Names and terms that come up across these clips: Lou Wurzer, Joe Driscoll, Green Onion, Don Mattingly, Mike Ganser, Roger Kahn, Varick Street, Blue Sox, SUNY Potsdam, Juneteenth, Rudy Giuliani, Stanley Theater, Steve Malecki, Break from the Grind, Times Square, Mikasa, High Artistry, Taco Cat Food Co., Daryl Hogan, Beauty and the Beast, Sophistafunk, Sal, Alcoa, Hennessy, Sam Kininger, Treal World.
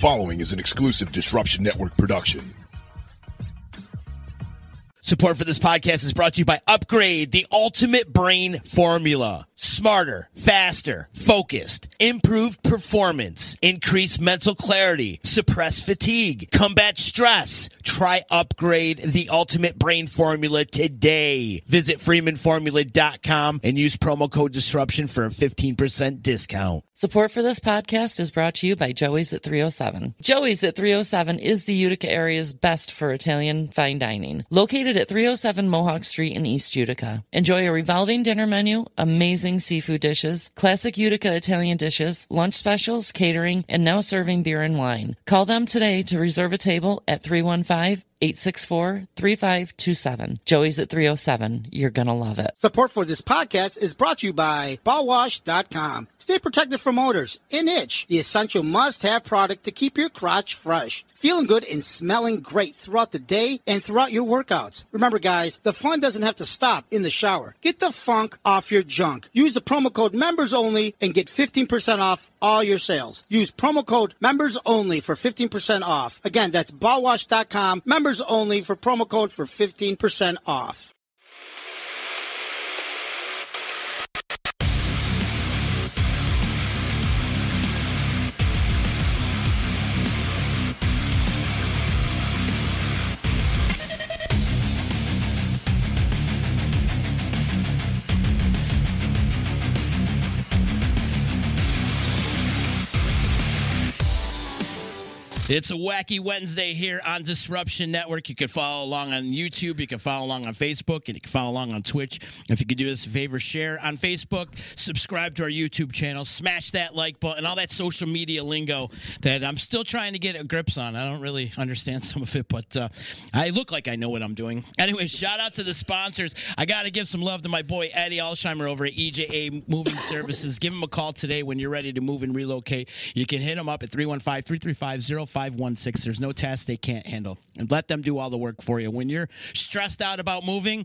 following is an exclusive Disruption Network production. Support for this podcast is brought to you by Upgrade, the ultimate brain formula. Smarter, faster, focused, improved performance, increase mental clarity, suppress fatigue, combat stress. Try Upgrade, the ultimate brain formula today. Visit FreemanFormula.com and use promo code DISRUPTION for a 15% discount. Support for this podcast is brought to you by Joey's at 307. Joey's at 307 is the Utica area's best for Italian fine dining. Located at 307 Mohawk Street in East Utica. Enjoy a revolving dinner menu, amazing seafood dishes, classic Utica Italian dishes, lunch specials, catering, and now serving beer and wine. Call them today to reserve a table at 315-864-3527. Joey's at 307. You're going to love it. Support for this podcast is brought to you by BallWash.com. Stay protected from odors and itch, the essential must-have product to keep your crotch fresh, feeling good and smelling great throughout the day and throughout your workouts. Remember, guys, the fun doesn't have to stop in the shower. Get the funk off your junk. Use the promo code MEMBERS ONLY and get 15% off all your sales. Use promo code MEMBERS ONLY for 15% off. Again, that's BallWash.com. MEMBERS ONLY for promo code for 15% off. It's a wacky Wednesday here on Disruption Network. You can follow along on YouTube. You can follow along on Facebook. And you can follow along on Twitch. If you could do us a favor, share on Facebook. Subscribe to our YouTube channel. Smash that like button. And all that social media lingo that I'm still trying to get a grips on. I don't really understand some of it, but I look like I know what I'm doing. Anyway, shout out to the sponsors. I got to give some love to my boy Eddie Alsheimer over at EJA Moving Services. Give him a call today when you're ready to move and relocate. You can hit him up at 315-335-0516. There's no task they can't handle. And let them do all the work for you. When you're stressed out about moving,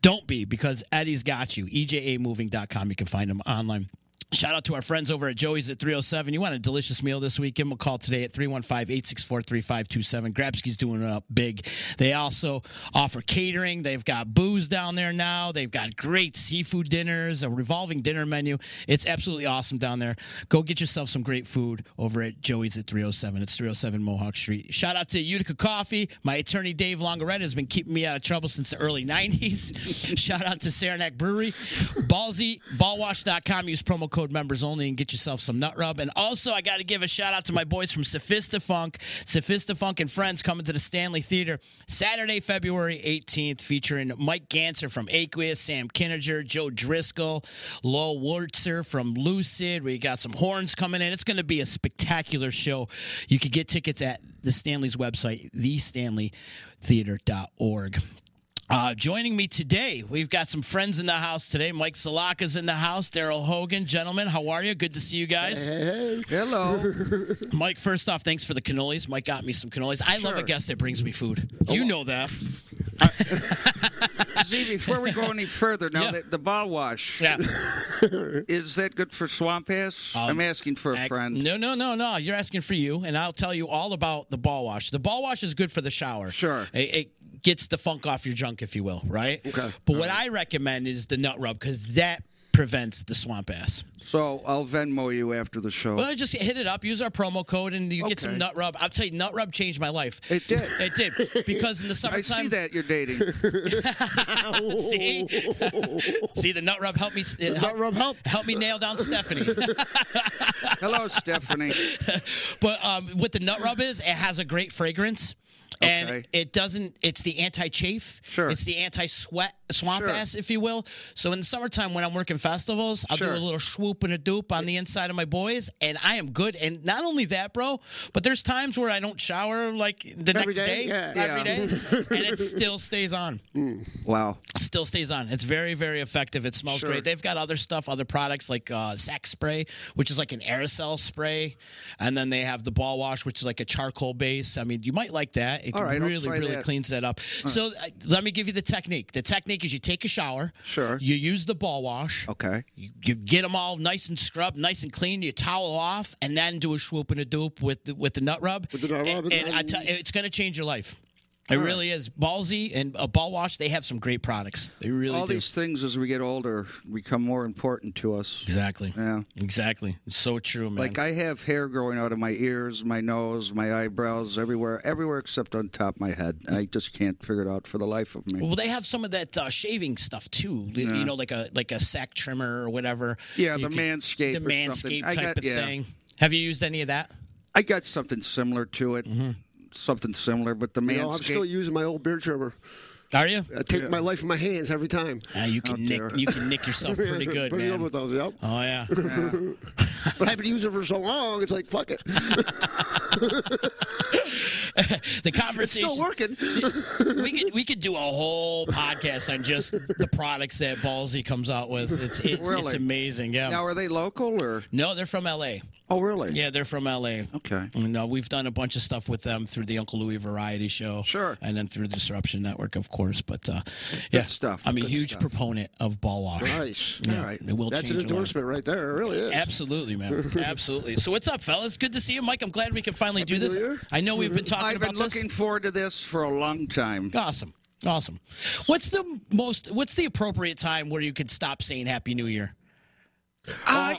don't be, because Eddie's got you. EJAmoving.com. You can find them online. Shout out to our friends over at Joey's at 307. You want a delicious meal this week? Give them a call today at 315-864-3527. Grabsky's doing it up big. They also offer catering. They've got booze down there now. They've got great seafood dinners, a revolving dinner menu. It's absolutely awesome down there. Go get yourself some great food over at Joey's at 307. It's 307 Mohawk Street. Shout out to Utica Coffee. My attorney, Dave Longoretto, has been keeping me out of trouble since the early 90s. Shout out to Saranac Brewery. BallWash.com. Use promo code members only and get yourself some nut rub. And also, I got to give a shout out to my boys from Sophistafunk. Sophistafunk and friends coming to the Stanley Theater Saturday, February 18th, featuring Mike Ganser from Aqueous, Sam Kininger, Joe Driscoll, Lou Wurzer from Lucid. We got some horns coming in. It's going to be a spectacular show. You can get tickets at the Stanley's website, thestanleytheater.org. Joining me today, we've got some friends in the house today. Mike Salaka's in the house. Daryl Hogan. Gentlemen, how are you? Good to see you guys. Hey. Hello. Mike, first off, thanks for the cannolis. Mike got me some cannolis. I love a guest that brings me food. You know that. See, before we go any further, now the ball wash, is that good for swamp ass? I'm asking for a friend. No. You're asking for you, and I'll tell you all about the ball wash. The ball wash is good for the shower. Sure. It gets the funk off your junk, if you will, right? Okay. But I recommend is the nut rub, because that prevents the swamp ass. So I'll Venmo you after the show. Well, just hit it up. Use our promo code, and you get some nut rub. I'll tell you, nut rub changed my life. It did. It did, because in the summertime. I see that you're dating. See? See, the nut rub helped me. Helped me nail down Stephanie. Hello, Stephanie. But what the nut rub is, it has a great fragrance. And it doesn't, it's the anti-chafe. Sure. It's the anti-sweat, swamp ass, if you will. So in the summertime when I'm working festivals, I'll do a little swoop and a doop on the inside of my boys, and I am good. And not only that, bro, but there's times where I don't shower like the every next day. Every day. And it still stays on. Mm. Wow. Still stays on. It's very, very effective. It smells great. They've got other stuff, other products like sack spray, which is like an aerosol spray. And then they have the ball wash, which is like a charcoal base. I mean, you might like that. It really cleans that up. Right. So let me give you the technique. The technique is you take a shower. Sure. You use the ball wash. Okay. You get them all nice and scrubbed, nice and clean. You towel off, and then do a swoop and a doop with the nut rub. With the nut rub. It's going to change your life. It really is. Ballsy and Ball Wash, they have some great products. They really do. All these things, as we get older, become more important to us. Exactly. Yeah. Exactly. It's so true, man. Like, I have hair growing out of my ears, my nose, my eyebrows, everywhere except on top of my head. I just can't figure it out for the life of me. Well, they have some of that shaving stuff, too. Yeah. You know, like a sack trimmer or whatever. Yeah, the Manscaped or something. The Manscaped type of thing. Have you used any of that? I got something similar to it. Mm-hmm. Something similar, but the Manscaped... No, I'm still using my old beard trimmer. Are you? I take my life in my hands every time. You can nick yourself pretty good, pretty man. Pretty good with those, yep. Oh, yeah. But I've been using it for so long, it's like, fuck it. The conversation... It's still working. we could do a whole podcast on just the products that Ballsy comes out with. It's amazing, yeah. Now, are they local, or...? No, they're from L.A. Oh, really? Yeah, they're from L.A. Okay. No, we've done a bunch of stuff with them through the Uncle Louie Variety Show. Sure. And then through the Disruption Network, of course. But, Good stuff. I'm a huge proponent of Ball Wash. Nice. Yeah, all right. It will That's an endorsement right there. It really is. Absolutely, man. Absolutely. So what's up, fellas? Good to see you, Mike. I'm glad we can finally do this. I know we've been talking about this. I've been looking forward to this for a long time. Awesome. What's the appropriate time where you could stop saying Happy New Year?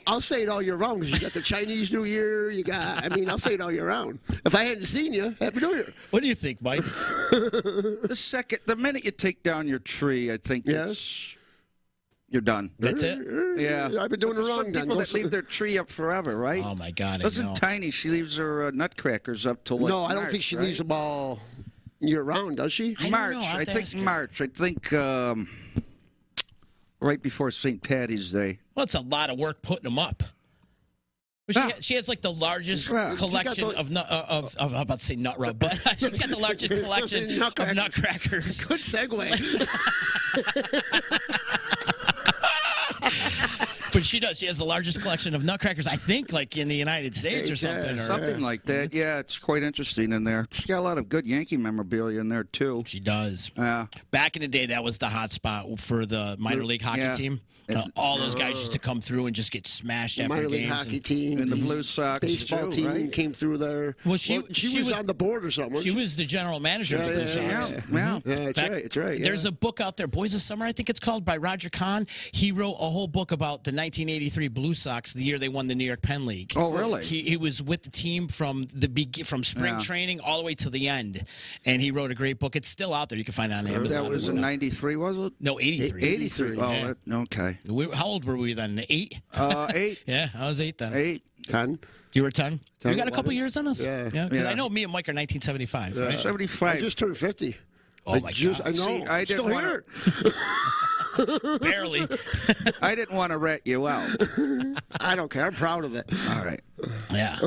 I'll say it all year round because you got the Chinese New Year. I'll say it all year round. If I hadn't seen you, Happy New Year. What do you think, Mike? The minute you take down your tree, I think you're done. That's it? Yeah. I've been doing it wrong. Some people that leave their tree up forever, right? Oh, my God. Doesn't Tiny, she leaves her nutcrackers up till March, I don't think she leaves them all year round, does she? I think March. I think right before St. Paddy's Day. Well, it's a lot of work putting them up. She has like the largest collection of I'm about to say nut rub, but she's got the largest collection of nutcrackers. Good segue. But she does. She has the largest collection of nutcrackers, I think, like in the United States or something. Something like that. Yeah, it's quite interesting in there. She's got a lot of good Yankee memorabilia in there, too. She does. Yeah. Back in the day, that was the hot spot for the minor league hockey team. All those guys used to come through and just get smashed after games. The minor league hockey team. And the Blue Sox. Baseball team came through there. Well, she was on the board or something. She was the general manager of the Blue Sox. Yeah, that's right. There's a book out there, Boys of Summer, I think it's called, by Roger Kahn. He wrote a whole book about the 1983 Blue Sox, the year they won the New York Penn League. Oh, really? He was with the team from spring training all the way to the end, and he wrote a great book. It's still out there. You can find it on Amazon. That was in 93, was it? No, 83. 83. Oh, yeah. Okay. How old were we then? 8? 8. Yeah, I was 8 then. 10. You were 10? You got a couple years on us? Yeah. I know me and Mike are 1975. Yeah. Right? 75. I just turned 50. Oh, my God. I know. See, I'm still here. Barely. I didn't want to rat you out. I don't care. I'm proud of it. All right. Yeah.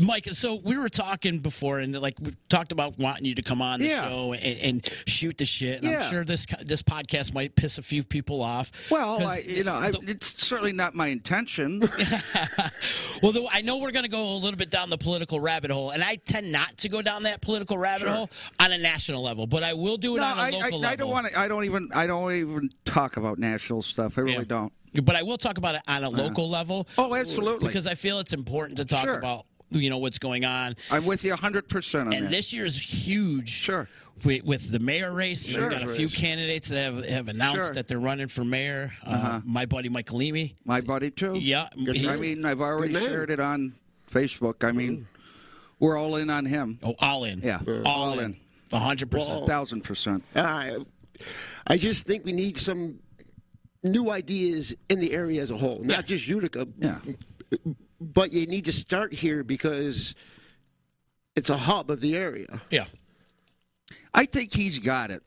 Mike, so we were talking before, and we talked about wanting you to come on the show and shoot the shit. And I'm sure this podcast might piss a few people off. Well, it's certainly not my intention. Well, I know we're going to go a little bit down the political rabbit hole, and I tend not to go down that political rabbit hole on a national level, but I will do it on a local level. I don't even talk about national stuff. I really don't. But I will talk about it on a local level. Oh, absolutely. Because I feel it's important to talk about. You know, what's going on. I'm with you 100% on that. And this year is huge. Sure. With the mayor race, we've got a few candidates that have announced that they're running for mayor. My buddy, Michael Leamy. My buddy, too. Yeah. I've already shared it on Facebook. We're all in on him. Oh, all in. Yeah. All in. 100%. 1,000%. I just think we need some new ideas in the area as a whole, not just Utica. Yeah. But you need to start here because it's a hub of the area. Yeah. I think he's got it.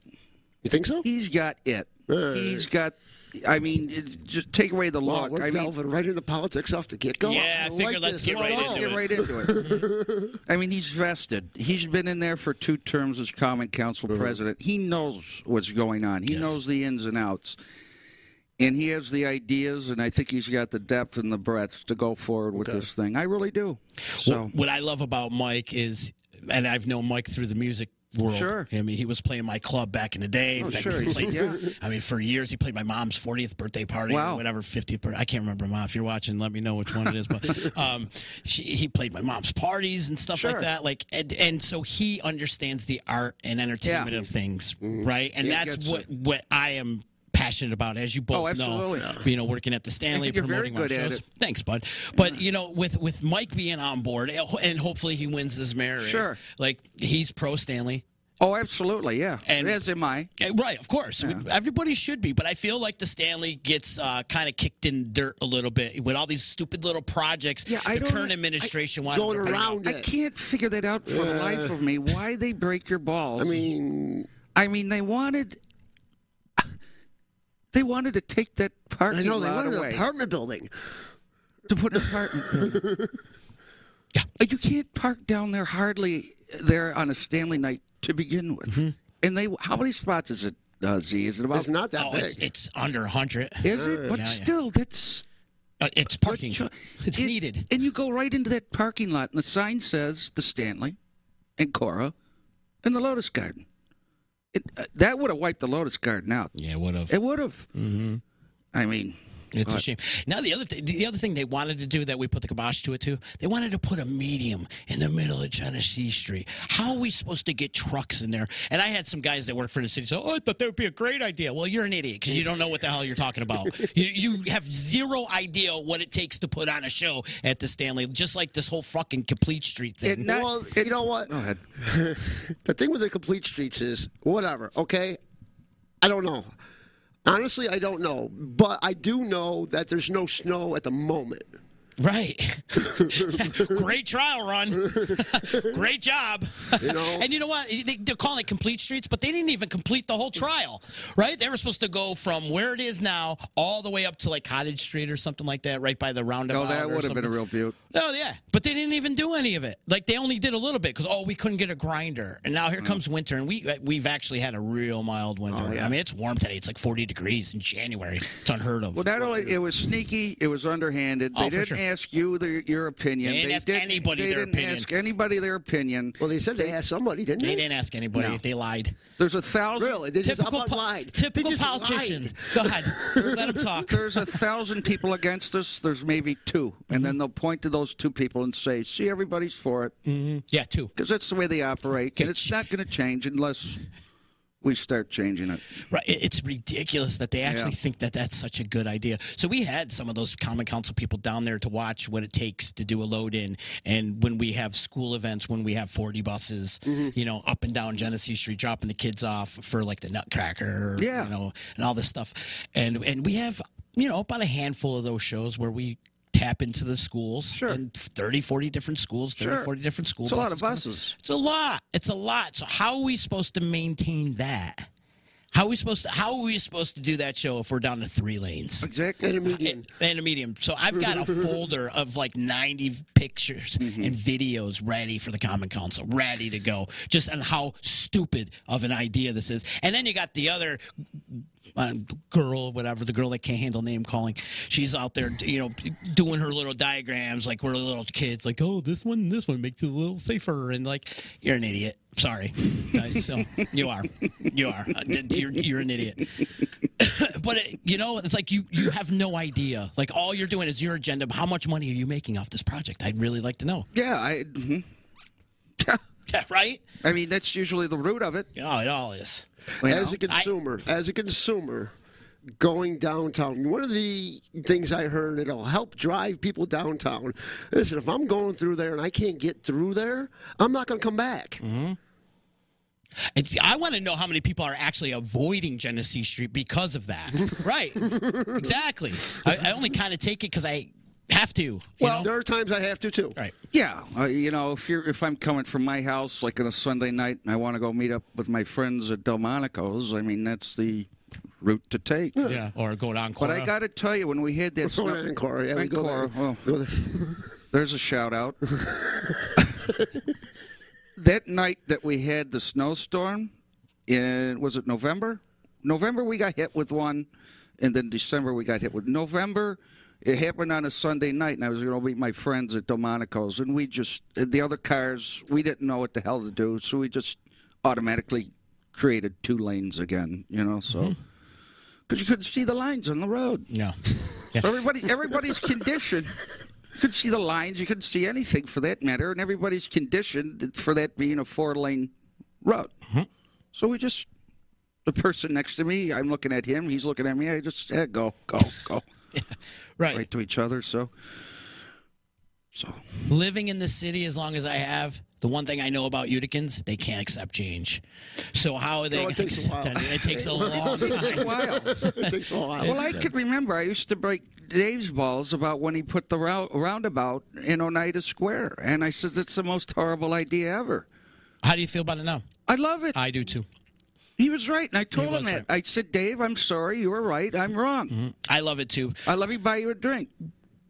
You think so? He's got it. He's got... just take away the luck. We're delving right into politics off the get-go. Yeah, I figure let's get right into it. He's vested. He's been in there for 2 terms as common council president. He knows what's going on. He knows the ins and outs. And he has the ideas, and I think he's got the depth and the breadth to go forward with this thing. I really do. So. What I love about Mike is, and I've known Mike through the music world. Sure. I mean, he was playing my club back in the day. Oh, sure. He played, yeah. I mean, for years, he played my mom's 40th birthday party or whatever, 50th birthday. I can't remember, Mom. If you're watching, let me know which one it is. But he played my mom's parties and stuff like that. Like, and so he understands the art and entertainment of things, right? And that's what I am passionate about, as you both know, you know, working at the Stanley, promoting my shows. Thanks, bud. But you know, with Mike being on board, and hopefully he wins this mayor race. Sure. Like, he's pro Stanley. Oh, absolutely, yeah. And, as am I. Right, of course. Yeah. Everybody should be, but I feel like the Stanley gets kind of kicked in dirt a little bit with all these stupid little projects the current administration wants to around it. I can't figure that out for the life of me, why they break your balls. I mean, they wanted to take that parking lot away. I know, they wanted an apartment building. To put an apartment building. Yeah. You can't park down there hardly there on a Stanley night to begin with. Mm-hmm. And how many spots is it, Z? Is it about? It's not that big. It's under 100. Is it? But still, that's... it's parking. It's needed. And you go right into that parking lot, and the sign says the Stanley, Ancora, and the Lotus Garden. That would have wiped the Lotus Garden out. Yeah, it would have. It would have. Mm-hmm. I mean, it's a shame. Now, the other thing they wanted to do that we put the kibosh to it, too, they wanted to put a medium in the middle of Genesee Street. How are we supposed to get trucks in there? And I had some guys that work for the city say, I thought that would be a great idea. Well, you're an idiot because you don't know what the hell you're talking about. You have zero idea what it takes to put on a show at the Stanley, just like this whole fucking Complete Street thing. You know what? Go ahead. The thing with the Complete Streets is, whatever, okay? I don't know. Honestly, I don't know, but I do know that there's no snow at the moment. Right. Great trial run. Great job. You know? And you know what? They're calling it Complete Streets, but they didn't even complete the whole trial, right? They were supposed to go from where it is now all the way up to like Cottage Street or something like that, right by the roundabout. Oh, that would have been a real beaut. Oh, yeah. But they didn't even do any of it. Like, they only did a little bit because, we couldn't get a grinder. And now here comes winter, and we've actually had a real mild winter. Oh, yeah. I mean, it's warm today. It's like 40 degrees in January. It's unheard of. Well, not only it was sneaky, it was underhanded. They didn't ask you your opinion. They didn't ask anybody their opinion. Well, they said they asked somebody, didn't they? They didn't ask anybody. No. They lied. There's 1,000. Really? They just lied. Typical politician. Lied. Go ahead. Let them talk. There's 1,000 people against us. There's maybe two. And then they'll point to those two people and say, see, everybody's for it. Mm-hmm. Yeah, two. Because that's the way they operate. Okay. And it's not going to change unless... we start changing it. Right. It's ridiculous that they actually think that that's such a good idea. So we had some of those common council people down there to watch what it takes to do a load-in. And when we have school events, when we have 40 buses, you know, up and down Genesee Street, dropping the kids off for, like, the Nutcracker, you know, and all this stuff. And we have, you know, about a handful of those shows where we tap into the schools, and 30-40 different schools, 30-40 different school buses. It's a lot of buses. It's a lot. So how are we supposed to maintain that? How are we supposed to do that show if we're down to 3 lanes? Exactly. And a medium. So I've got a folder of like 90 pictures and videos ready for the Common Council, ready to go, just on how stupid of an idea this is. And then you got the other girl that can't handle name calling. She's out there, you know, doing her little diagrams like we're little kids. Like, oh, this one makes it a little safer. And like, you're an idiot. Sorry. So you are. You're an idiot. But, you know, it's like you have no idea. Like, all you're doing is your agenda. How much money are you making off this project? I'd really like to know. Yeah. Yeah, right? I mean, that's usually the root of it. Oh, it all is. As a consumer, going downtown, one of the things I heard, it'll help drive people downtown. Listen, if I'm going through there and I can't get through there, I'm not going to come back. Mm-hmm. I want to know how many people are actually avoiding Genesee Street because of that. Right. Exactly. I only kind of take it because I have to. Well, there are times I have to, too. Right. Yeah. You know, if I'm coming from my house, like on a Sunday night, and I want to go meet up with my friends at Delmonico's, I mean, that's the route to take. Yeah. Or go to Ancora. But I got to tell you, when we had that snow... Ancora. Yeah, Ancora. There's a shout-out. That night that we had the snowstorm, was it November? November we got hit with one, and then December we got hit with... November... It happened on a Sunday night, and I was going to meet my friends at Delmonico's, and we just, the other cars, we didn't know what the hell to do, so we just automatically created two lanes again, you know, so... Mm-hmm. Because you couldn't see the lines on the road. No. Yeah. So everybody's conditioned. You couldn't see the lines. You couldn't see anything, for that matter. And everybody's conditioned for that being a four-lane road. Mm-hmm. So we just... The person next to me, I'm looking at him. He's looking at me. I just, go. Yeah, right to each other, so. Living in this city as long as I have, the one thing I know about Uticans, they can't accept change. So how are they going to accept it? It takes a long time. It takes a while. Well, I can remember I used to break Dave's balls about when he put the roundabout in Oneida Square. And I said, it's the most horrible idea ever. How do you feel about it now? I love it. I do, too. He was right, and I told him that. Right. I said, Dave, I'm sorry. You were right. I'm wrong. Mm-hmm. I love it, too. I let me buy you a drink.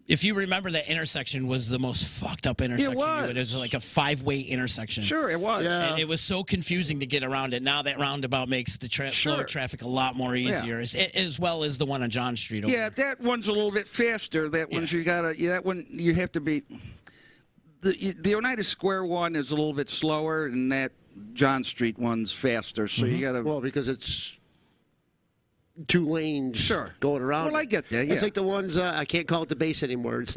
If you remember, that intersection was the most fucked up intersection. It was. It was like a five-way intersection. Sure, it was. Yeah. And it was so confusing to get around it. Now that roundabout makes the flow of traffic a lot more easier, as well as the one on John Street. Over there. That one's a little bit faster. That one's that one you have to be. The Oneida Square one is a little bit slower, and that John Street one's faster, so you got to... Well, because it's two lanes going around. Well, I get that, It's like the ones... I can't call it the base anymore. It's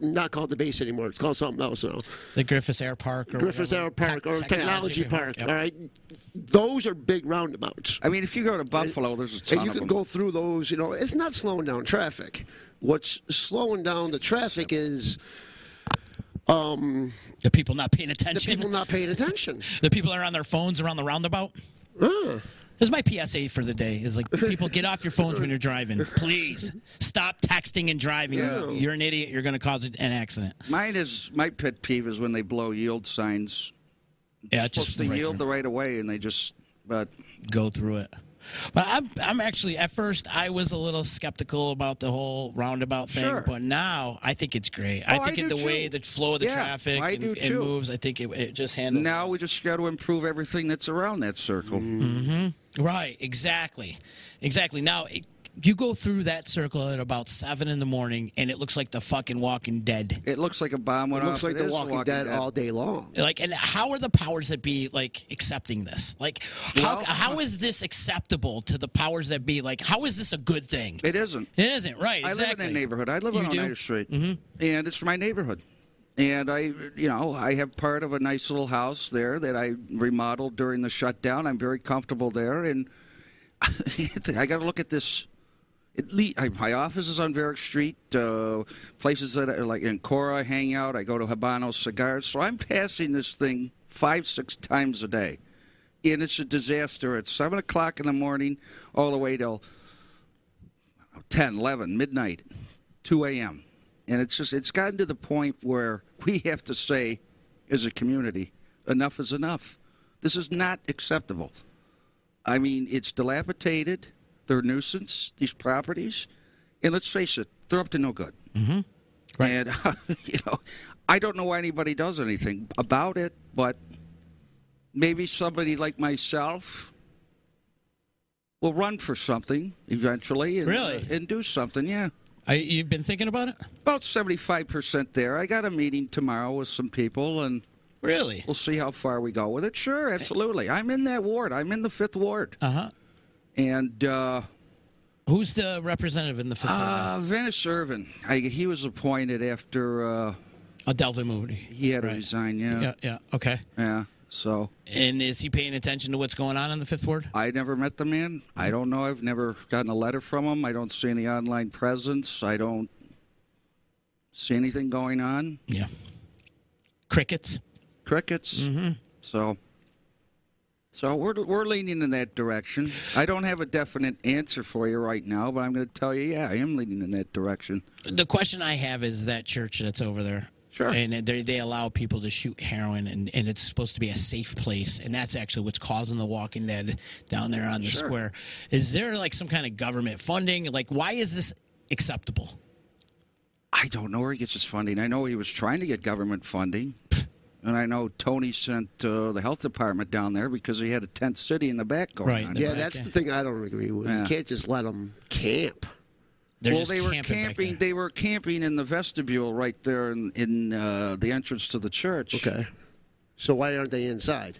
not called the base anymore. It's called something else now. The Griffiths Air Park. Technology Park. Yep. All right? Those are big roundabouts. I mean, if you go to Buffalo, there's a ton of them. And you can go through those. You know, it's not slowing down traffic. What's slowing down the traffic is... the people not paying attention. The people are on their phones around the roundabout. This is my PSA for the day. Is like, people, get off your phones when you're driving. Please stop texting and driving. Yeah. You're an idiot. You're going to cause an accident. My pet peeve is when they blow yield signs. Yeah, it's supposed to yield the right of way, and they just go through it. But I'm actually, at first, I was a little skeptical about the whole roundabout thing. Sure. But now, I think it's great. I think the way the flow of the traffic and moves, I think it just handles it. We just got to improve everything that's around that circle. Mm-hmm. Right, exactly. Now, you go through that circle at about 7 in the morning, and it looks like the fucking Walking Dead. It looks like a bomb went off. It looks like the Walking Dead all day long. Like, and how are the powers that be, like, accepting this? Like, how is this acceptable to the powers that be? Like, how is this a good thing? It isn't. Right, exactly. I live in that neighborhood. I live on Oneida Street, and it's my neighborhood. And I have part of a nice little house there that I remodeled during the shutdown. I'm very comfortable there, and I got to look at this. My office is on Varick Street, places that are like Ancora hang out. I go to Habano's Cigars. So I'm passing this thing 5-6 times a day. And it's a disaster at 7 o'clock in the morning all the way till 10, 11, midnight, 2 a.m. And it's gotten to the point where we have to say, as a community, enough is enough. This is not acceptable. I mean, it's dilapidated. They're a nuisance, these properties. And let's face it, they're up to no good. Mm-hmm. Right. And, I don't know why anybody does anything about it, but maybe somebody like myself will run for something eventually and do something, You've been thinking about it? About 75% there. I got a meeting tomorrow with some people, and really, we'll see how far we go with it. Sure, absolutely. I'm in that ward. I'm in the 5th ward. Uh-huh. And who's the representative in the 5th ward? Venice Irvin. He was appointed after a Delvin Moody. He had to resign. Yeah. Okay. Yeah. So. And is he paying attention to what's going on in the 5th ward? I never met the man. I don't know. I've never gotten a letter from him. I don't see any online presence. I don't see anything going on. Yeah. Crickets. Mm-hmm. So. So we're leaning in that direction. I don't have a definite answer for you right now, but I'm going to tell you, I am leaning in that direction. The question I have is that church that's over there. Sure. And they allow people to shoot heroin, and it's supposed to be a safe place, and that's actually what's causing the Walking Dead down there on the square. Is there, like, some kind of government funding? Like, why is this acceptable? I don't know where he gets his funding. I know he was trying to get government funding. And I know Tony sent the health department down there because he had a tent city in the back going on. Yeah, that's the thing I don't agree with. Yeah. You can't just let them camp. They were camping in the vestibule right there in the entrance to the church. Okay. So why aren't they inside?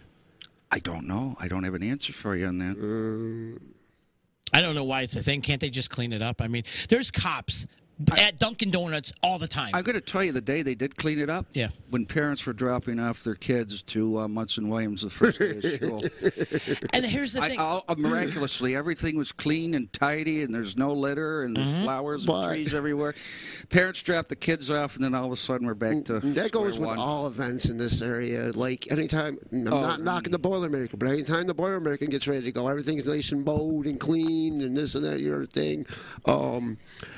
I don't know. I don't have an answer for you on that. I don't know why it's a thing. Can't they just clean it up? I mean, there's cops at Dunkin' Donuts all the time. I'm going to tell you the day they did clean it up. Yeah. When parents were dropping off their kids to Munson-Williams the first day of school. And here's the thing. Miraculously, everything was clean and tidy, and there's no litter, and there's flowers and trees everywhere. Parents dropped the kids off, and then all of a sudden we're back to That goes with all events in this area. Like, anytime, I'm not knocking the Boilermaker, but anytime the Boilermaker gets ready to go, everything's nice and mowed and clean and this and that, you know, the thing.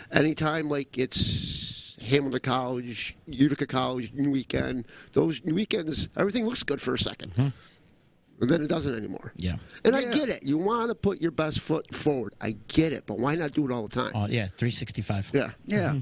Anytime like it's Hamilton College, Utica College, new weekend. Those weekends, everything looks good for a second. And then it doesn't anymore. Yeah. And I get it. You want to put your best foot forward. I get it. But why not do it all the time? Oh, yeah, 365. Yeah. Yeah. Mm-hmm.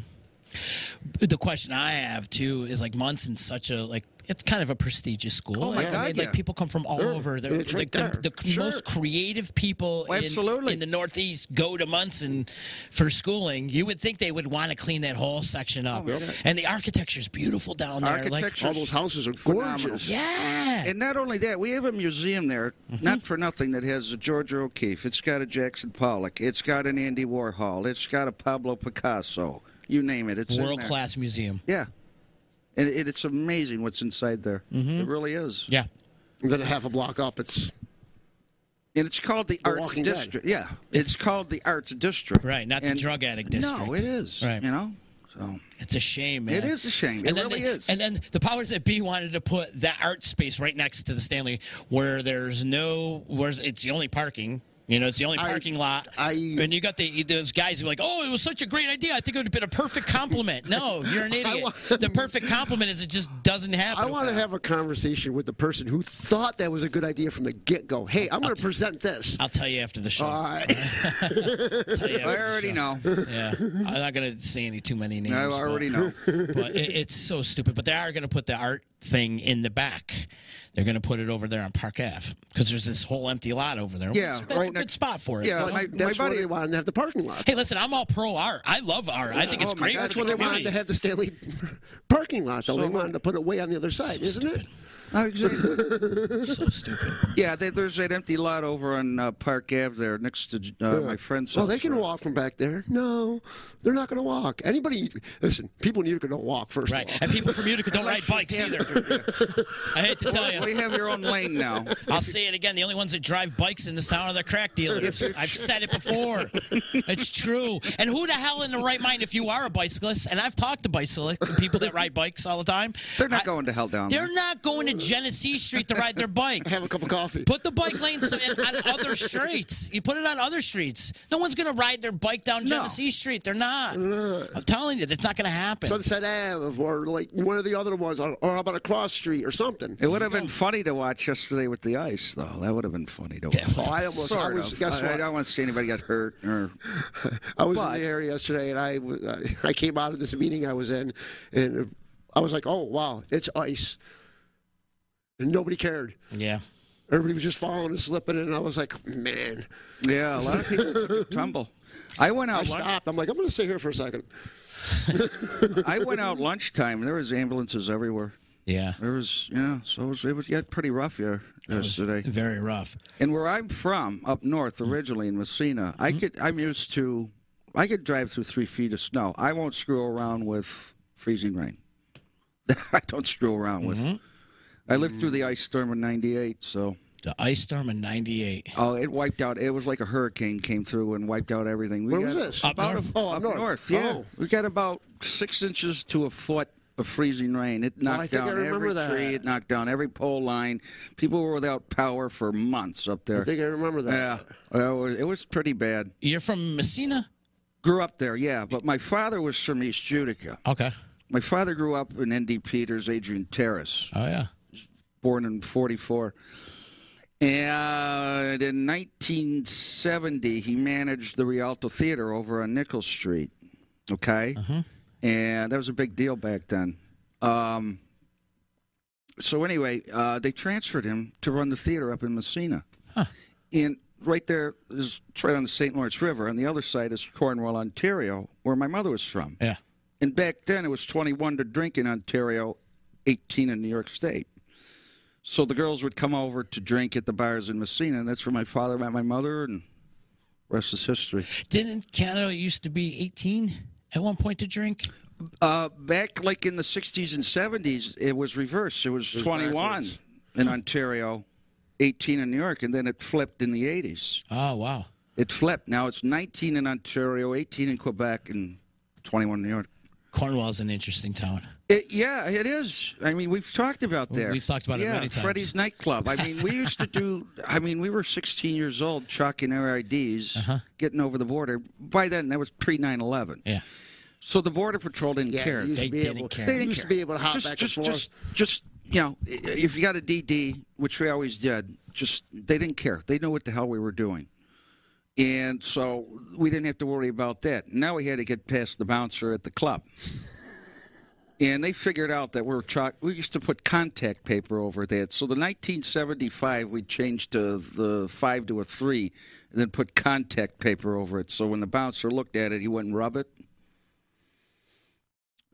The question I have, too, is like Munson's such a, like, it's kind of a prestigious school. Oh, my God, I mean, like, people come from all over. They're like the most creative people in the Northeast go to Munson for schooling. You would think they would want to clean that whole section up. Oh, and the architecture's beautiful down there. Like, all those houses are gorgeous. Yeah. And not only that, we have a museum there, not for nothing, that has a Georgia O'Keeffe. It's got a Jackson Pollock. It's got an Andy Warhol. It's got a Pablo Picasso. You name it. It's a world-class museum. Yeah. And it's amazing what's inside there. It really is. Yeah. And then half a block up, it's called the Arts District. Yeah. It's called the Arts District. Right, not the Drug Addict District. No, it is. Right. You know? So it's a shame, man. It is a shame. It really is. And then the powers that be wanted to put that art space right next to the Stanley where there's where it's the only parking. You know, it's the only parking lot. And you got those guys who are like, oh, it was such a great idea. I think it would have been a perfect compliment. No, you're an idiot. The perfect compliment is it just doesn't happen. I want to have a conversation with the person who thought that was a good idea from the get-go. Hey, I'm going to present this. I'll tell you after the show. I already know. Yeah, I'm not going to say too many names. I already know. But it's so stupid. But they are going to put the art thing in the back. They're going to put it over there on Park Ave because there's this whole empty lot over there. Yeah, that's a good spot for it. Yeah, that's why they wanted to have the parking lot. Hey, listen, I'm all pro art. I love art. Yeah. I think it's great. That's why they wanted to have the Stanley parking lot, though. They wanted to put it way on the other side, isn't it? Oh, exactly. So stupid. Yeah, there's that empty lot over on Park Ave there next to my friend's house. Well, they can walk from back there. No, they're not going to walk. Anybody, listen, people in Utica don't walk, first of all. And people from Utica don't ride bikes either. I hate to tell you. We have your own lane now. I'll say it again. The only ones that drive bikes in this town are the crack dealers. I've said it before. It's true. And who the hell in the right mind, if you are a bicyclist, and I've talked to bicyclists and people that ride bikes all the time. They're not going to hell down. They're not going to Genesee Street to ride their bike. Have a cup of coffee. Put the bike lanes on other streets. You put it on other streets. No one's going to ride their bike down Genesee Street. They're not. I'm telling you, that's not going to happen. Sunset Ave or like one of the other ones, or how about a cross street or something. It would have been funny to watch yesterday with the ice, though. That would have been funny to watch. Yeah, well, I don't want to see anybody get hurt. I was in the area yesterday, and I came out of this meeting I was in, and I was like, oh, wow, it's ice. And nobody cared. Yeah. Everybody was just falling and slipping, and I was like, man. Yeah, a lot of people tumble. I stopped. I'm like, I'm going to sit here for a second. I went out lunchtime, and there was ambulances everywhere. Yeah. It was pretty rough here yesterday. Very rough. And where I'm from, up north, originally in Messina, I could drive through 3 feet of snow. I won't screw around with freezing rain. I don't screw around with I lived through the ice storm in 98, so. The ice storm in 98. Oh, it wiped out. It was like a hurricane came through and wiped out everything. Where was this? Up north. Yeah. Oh. We got about 6 inches to a foot of freezing rain. It knocked down every tree. It knocked down every pole line. People were without power for months up there. I think I remember that. Yeah. It was pretty bad. You're from Messina? Grew up there, yeah. But my father was from East Utica. Okay. My father grew up in N.D. Peters, Adrian Terrace. Oh, yeah. Born in 1944, and in 1970 he managed the Rialto Theater over on Nichols Street. Okay, and that was a big deal back then. So anyway, they transferred him to run the theater up in Messina, and right there is right on the St. Lawrence River. On the other side is Cornwall, Ontario, where my mother was from. Yeah, and back then it was 21 to drink in Ontario, 18 in New York State. So the girls would come over to drink at the bars in Messina, and that's where my father met my mother, and rest is history. Didn't Canada used to be 18 at one point to drink? Back like in the 60s and 70s, it was reversed. It was 21 backwards. In Ontario, 18 in New York, and then it flipped in the 80s. Oh, wow. It flipped. Now it's 19 in Ontario, 18 in Quebec, and 21 in New York. Cornwall's an interesting town. Yeah, it is. I mean, we've talked about that. We've talked about it many times. Freddy's Nightclub. I mean, we used to do, we were 16 years old, chalking our IDs, getting over the border. By then, that was pre-9/11. Yeah. So the Border Patrol didn't care. They used to be able to hop back and forth. If you got a DD, which we always did, they didn't care. They knew what the hell we were doing. And so we didn't have to worry about that. Now we had to get past the bouncer at the club. And they figured out that we used to put contact paper over that. So the 1975, we changed to the 5 to a 3 and then put contact paper over it. So when the bouncer looked at it, he wouldn't rub it.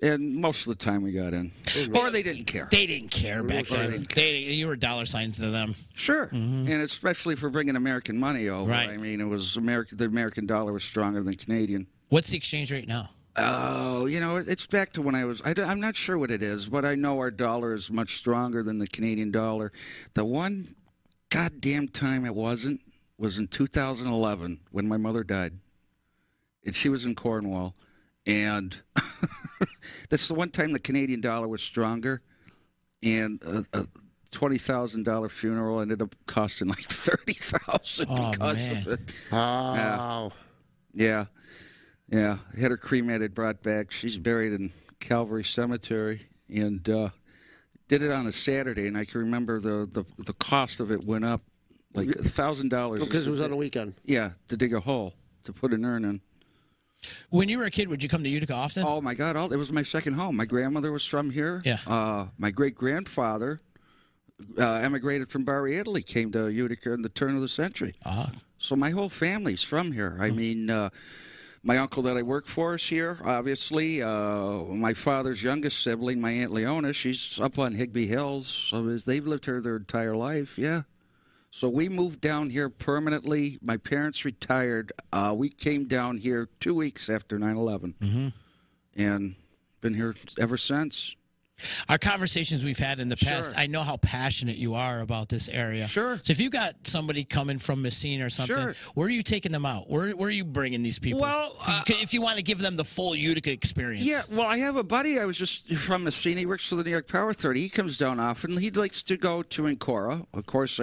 And most of the time we got in. Or they didn't care. They didn't care back then. You were dollar signs to them. Sure. Mm-hmm. And especially for bringing American money over. Right. I mean, it was the American dollar was stronger than Canadian. What's the exchange rate now? Oh, it's back to when I'm not sure what it is, but I know our dollar is much stronger than the Canadian dollar. The one goddamn time it wasn't was in 2011 when my mother died. And she was in Cornwall. And that's the one time the Canadian dollar was stronger, and a $20,000 funeral ended up costing like $30,000 because of it. Oh, yeah. I had her cremated, brought back. She's buried in Calvary Cemetery, and did it on a Saturday. And I can remember the cost of it went up like $1,000 because it was on a weekend. Yeah, to dig a hole to put an urn in. When you were a kid, would you come to Utica often? Oh, my God. It was my second home. My grandmother was from here. Yeah. My great-grandfather emigrated from Bari, Italy, came to Utica in the turn of the century. Uh-huh. So my whole family's from here. I mean, my uncle that I work for is here, obviously. My father's youngest sibling, my Aunt Leona, she's up on Higby Hills. So they've lived here their entire life, yeah. So we moved down here permanently. My parents retired. We came down here 2 weeks after 9/11, and been here ever since. Our conversations we've had in the past, I know how passionate you are about this area. Sure. So if you got somebody coming from Messina or something, where are you taking them out? Where are you bringing these people? Well, if you want to give them the full Utica experience. Yeah, well, I have a buddy I was just from Messina. He works for the New York Power Authority. He comes down often. He likes to go to Ancora. Of course,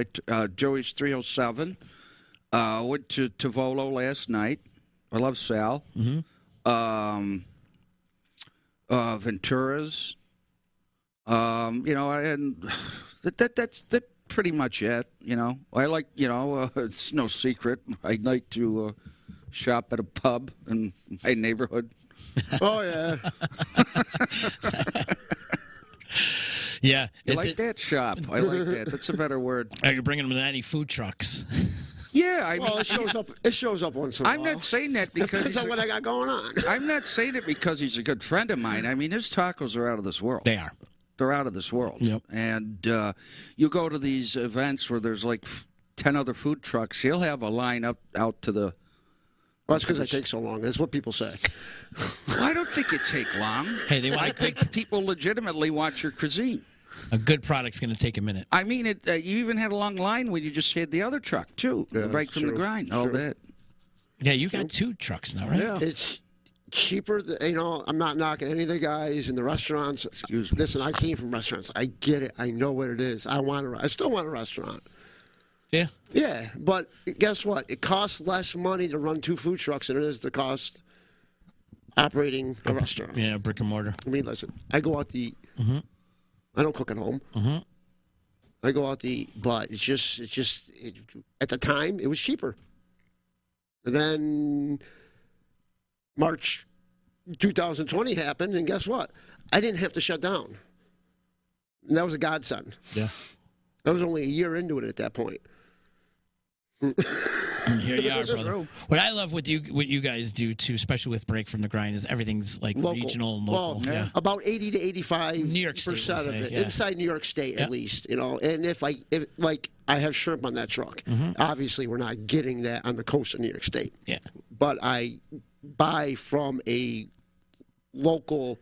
Joey's 307. Went to Tavolo last night. I love Sal. Mm-hmm. Ventura's. And that's pretty much it. I like, it's no secret. I like to shop at a pub in my neighborhood. Oh, yeah. Yeah. I like that shop. I like that. That's a better word. Are you bringing them to any food trucks? Yeah, it shows up. It shows up once in a while. I'm not saying that because depends on what I got going on. I'm not saying it because he's a good friend of mine. I mean, his tacos are out of this world. They are. They're out of this world. Yep. And you go to these events where there's like 10 other food trucks. He'll have a line up out to the... Well, that's because I take so long. That's what people say. Well, I don't think it take long. Hey, I think people legitimately want your cuisine. A good product's going to take a minute. I mean, you even had a long line when you just had the other truck, too. Yeah, the Break from the Grind, all that. Yeah, you got two trucks now, right? Yeah. It's... cheaper, I'm not knocking any of the guys in the restaurants. Excuse me. Listen, I came from restaurants. I get it. I know what it is. I still want a restaurant. Yeah. Yeah, but guess what? It costs less money to run two food trucks than it is to cost operating a restaurant. Yeah, brick and mortar. I mean, listen, I go out to eat. Mm-hmm. I don't cook at home. Mm-hmm. I go out to eat, but it's just at the time, it was cheaper. And then... March 2020 happened, and guess what? I didn't have to shut down. And that was a godsend. Yeah. I was only a year into it at that point. Here you are, brother. What I love what you guys do too, especially with Break from the Grind, is everything's like local. Regional and local. Well, yeah. About 80 to 85% of it, yeah. Inside New York State, yep. At least, you know. And if like I have shrimp on that truck, mm-hmm. Obviously we're not getting that on the coast of New York State. Yeah, but I buy from a local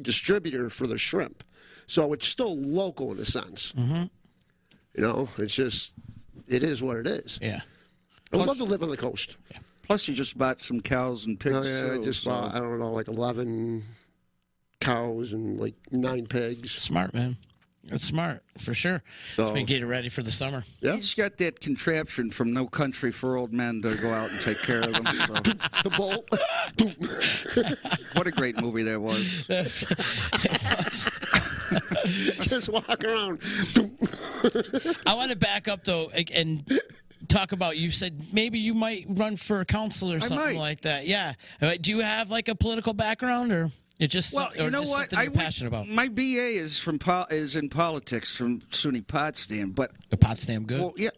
distributor for the shrimp, so it's still local in a sense. Mm-hmm. You know, it's just. It is what it is. Yeah. Plus, I would love to live on the coast. Yeah. Plus, you just bought some cows and pigs. Oh, yeah, I just bought, I don't know, like 11 cows and like 9 pigs. Smart, man. That's smart, for sure. So, we get it ready for the summer. Yeah. You just got that contraption from No Country for Old Men to go out and take care of them. So. The bolt. What a great movie that was. Just walk around. I want to back up, though, and talk about, you said maybe you might run for council or something like that. Yeah. Do you have, like, a political background or it's just, well, you know, just what? Something you're passionate about? My BA is in politics from SUNY Potsdam. But, the Potsdam good? Well, yeah.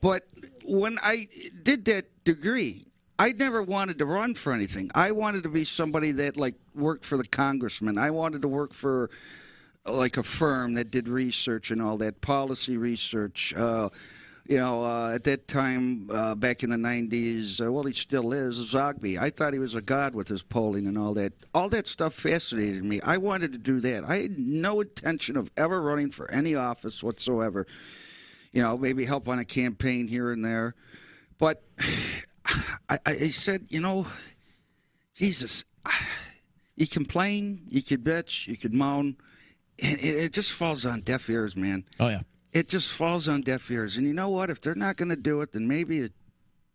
But when I did that degree, I never wanted to run for anything. I wanted to be somebody that, like, worked for the congressman. I wanted to work for, like, a firm that did research and all that, policy research. At that time, back in the 90s, well, he still is, Zogby. I thought he was a god with his polling and all that. All that stuff fascinated me. I wanted to do that. I had no intention of ever running for any office whatsoever. You know, maybe help on a campaign here and there. But I said, you know, Jesus, you complain, you could bitch, you could moan, and it just falls on deaf ears, man. Oh, yeah. It just falls on deaf ears. And you know what? If they're not going to do it, then maybe a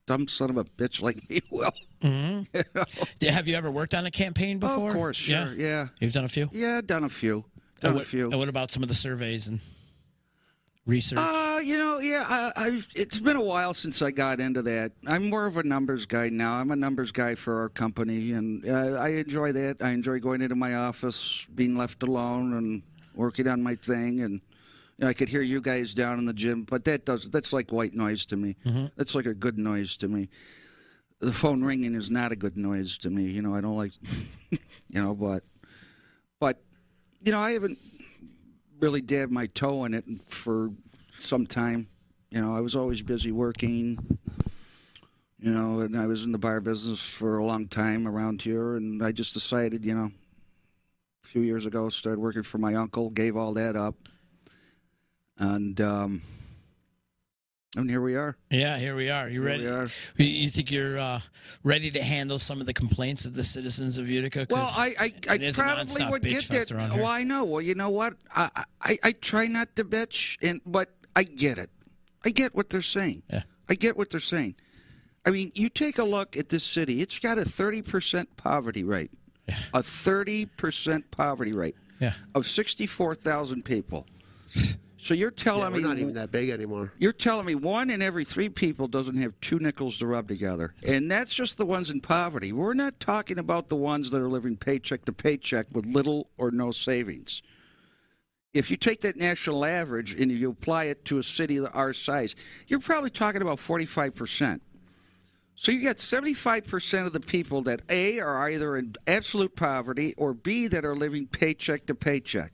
dumb son of a bitch like me will. Mm-hmm. You know? Have you ever worked on a campaign before? Oh, of course, sure, yeah. You've done a few? Yeah, done a few. And what about some of the surveys and research? It's been a while since I got into that. I'm more of a numbers guy now. I'm a numbers guy for our company, and I enjoy that. I enjoy going into my office, being left alone, and working on my thing. And you know, I could hear you guys down in the gym, but that's like white noise to me. Mm-hmm. That's like a good noise to me. The phone ringing is not a good noise to me. You know, I don't like, but you know, I haven't really dabbed my toe in it for some time. You know, I was always busy working, you know, and I was in the bar business for a long time around here, and I just decided, you know, a few years ago, started working for my uncle, gave all that up, and here we are. Yeah, here we are. You ready? You think you're ready to handle some of the complaints of the citizens of Utica? Well, I probably would get that. Well, I know. Well, you know what? I try not to bitch, but I get it. I get what they're saying. Yeah. I get what they're saying. I mean, you take a look at this city. It's got a 30% poverty rate. Yeah. A 30% poverty rate of 64,000 people. So you're telling me we're not even that big anymore. You're telling me 1 in every 3 people doesn't have 2 nickels to rub together. And that's just the ones in poverty. We're not talking about the ones that are living paycheck to paycheck with little or no savings. If you take that national average and you apply it to a city our size, you're probably talking about 45%. So you got 75% of the people that, A, are either in absolute poverty, or B, that are living paycheck to paycheck.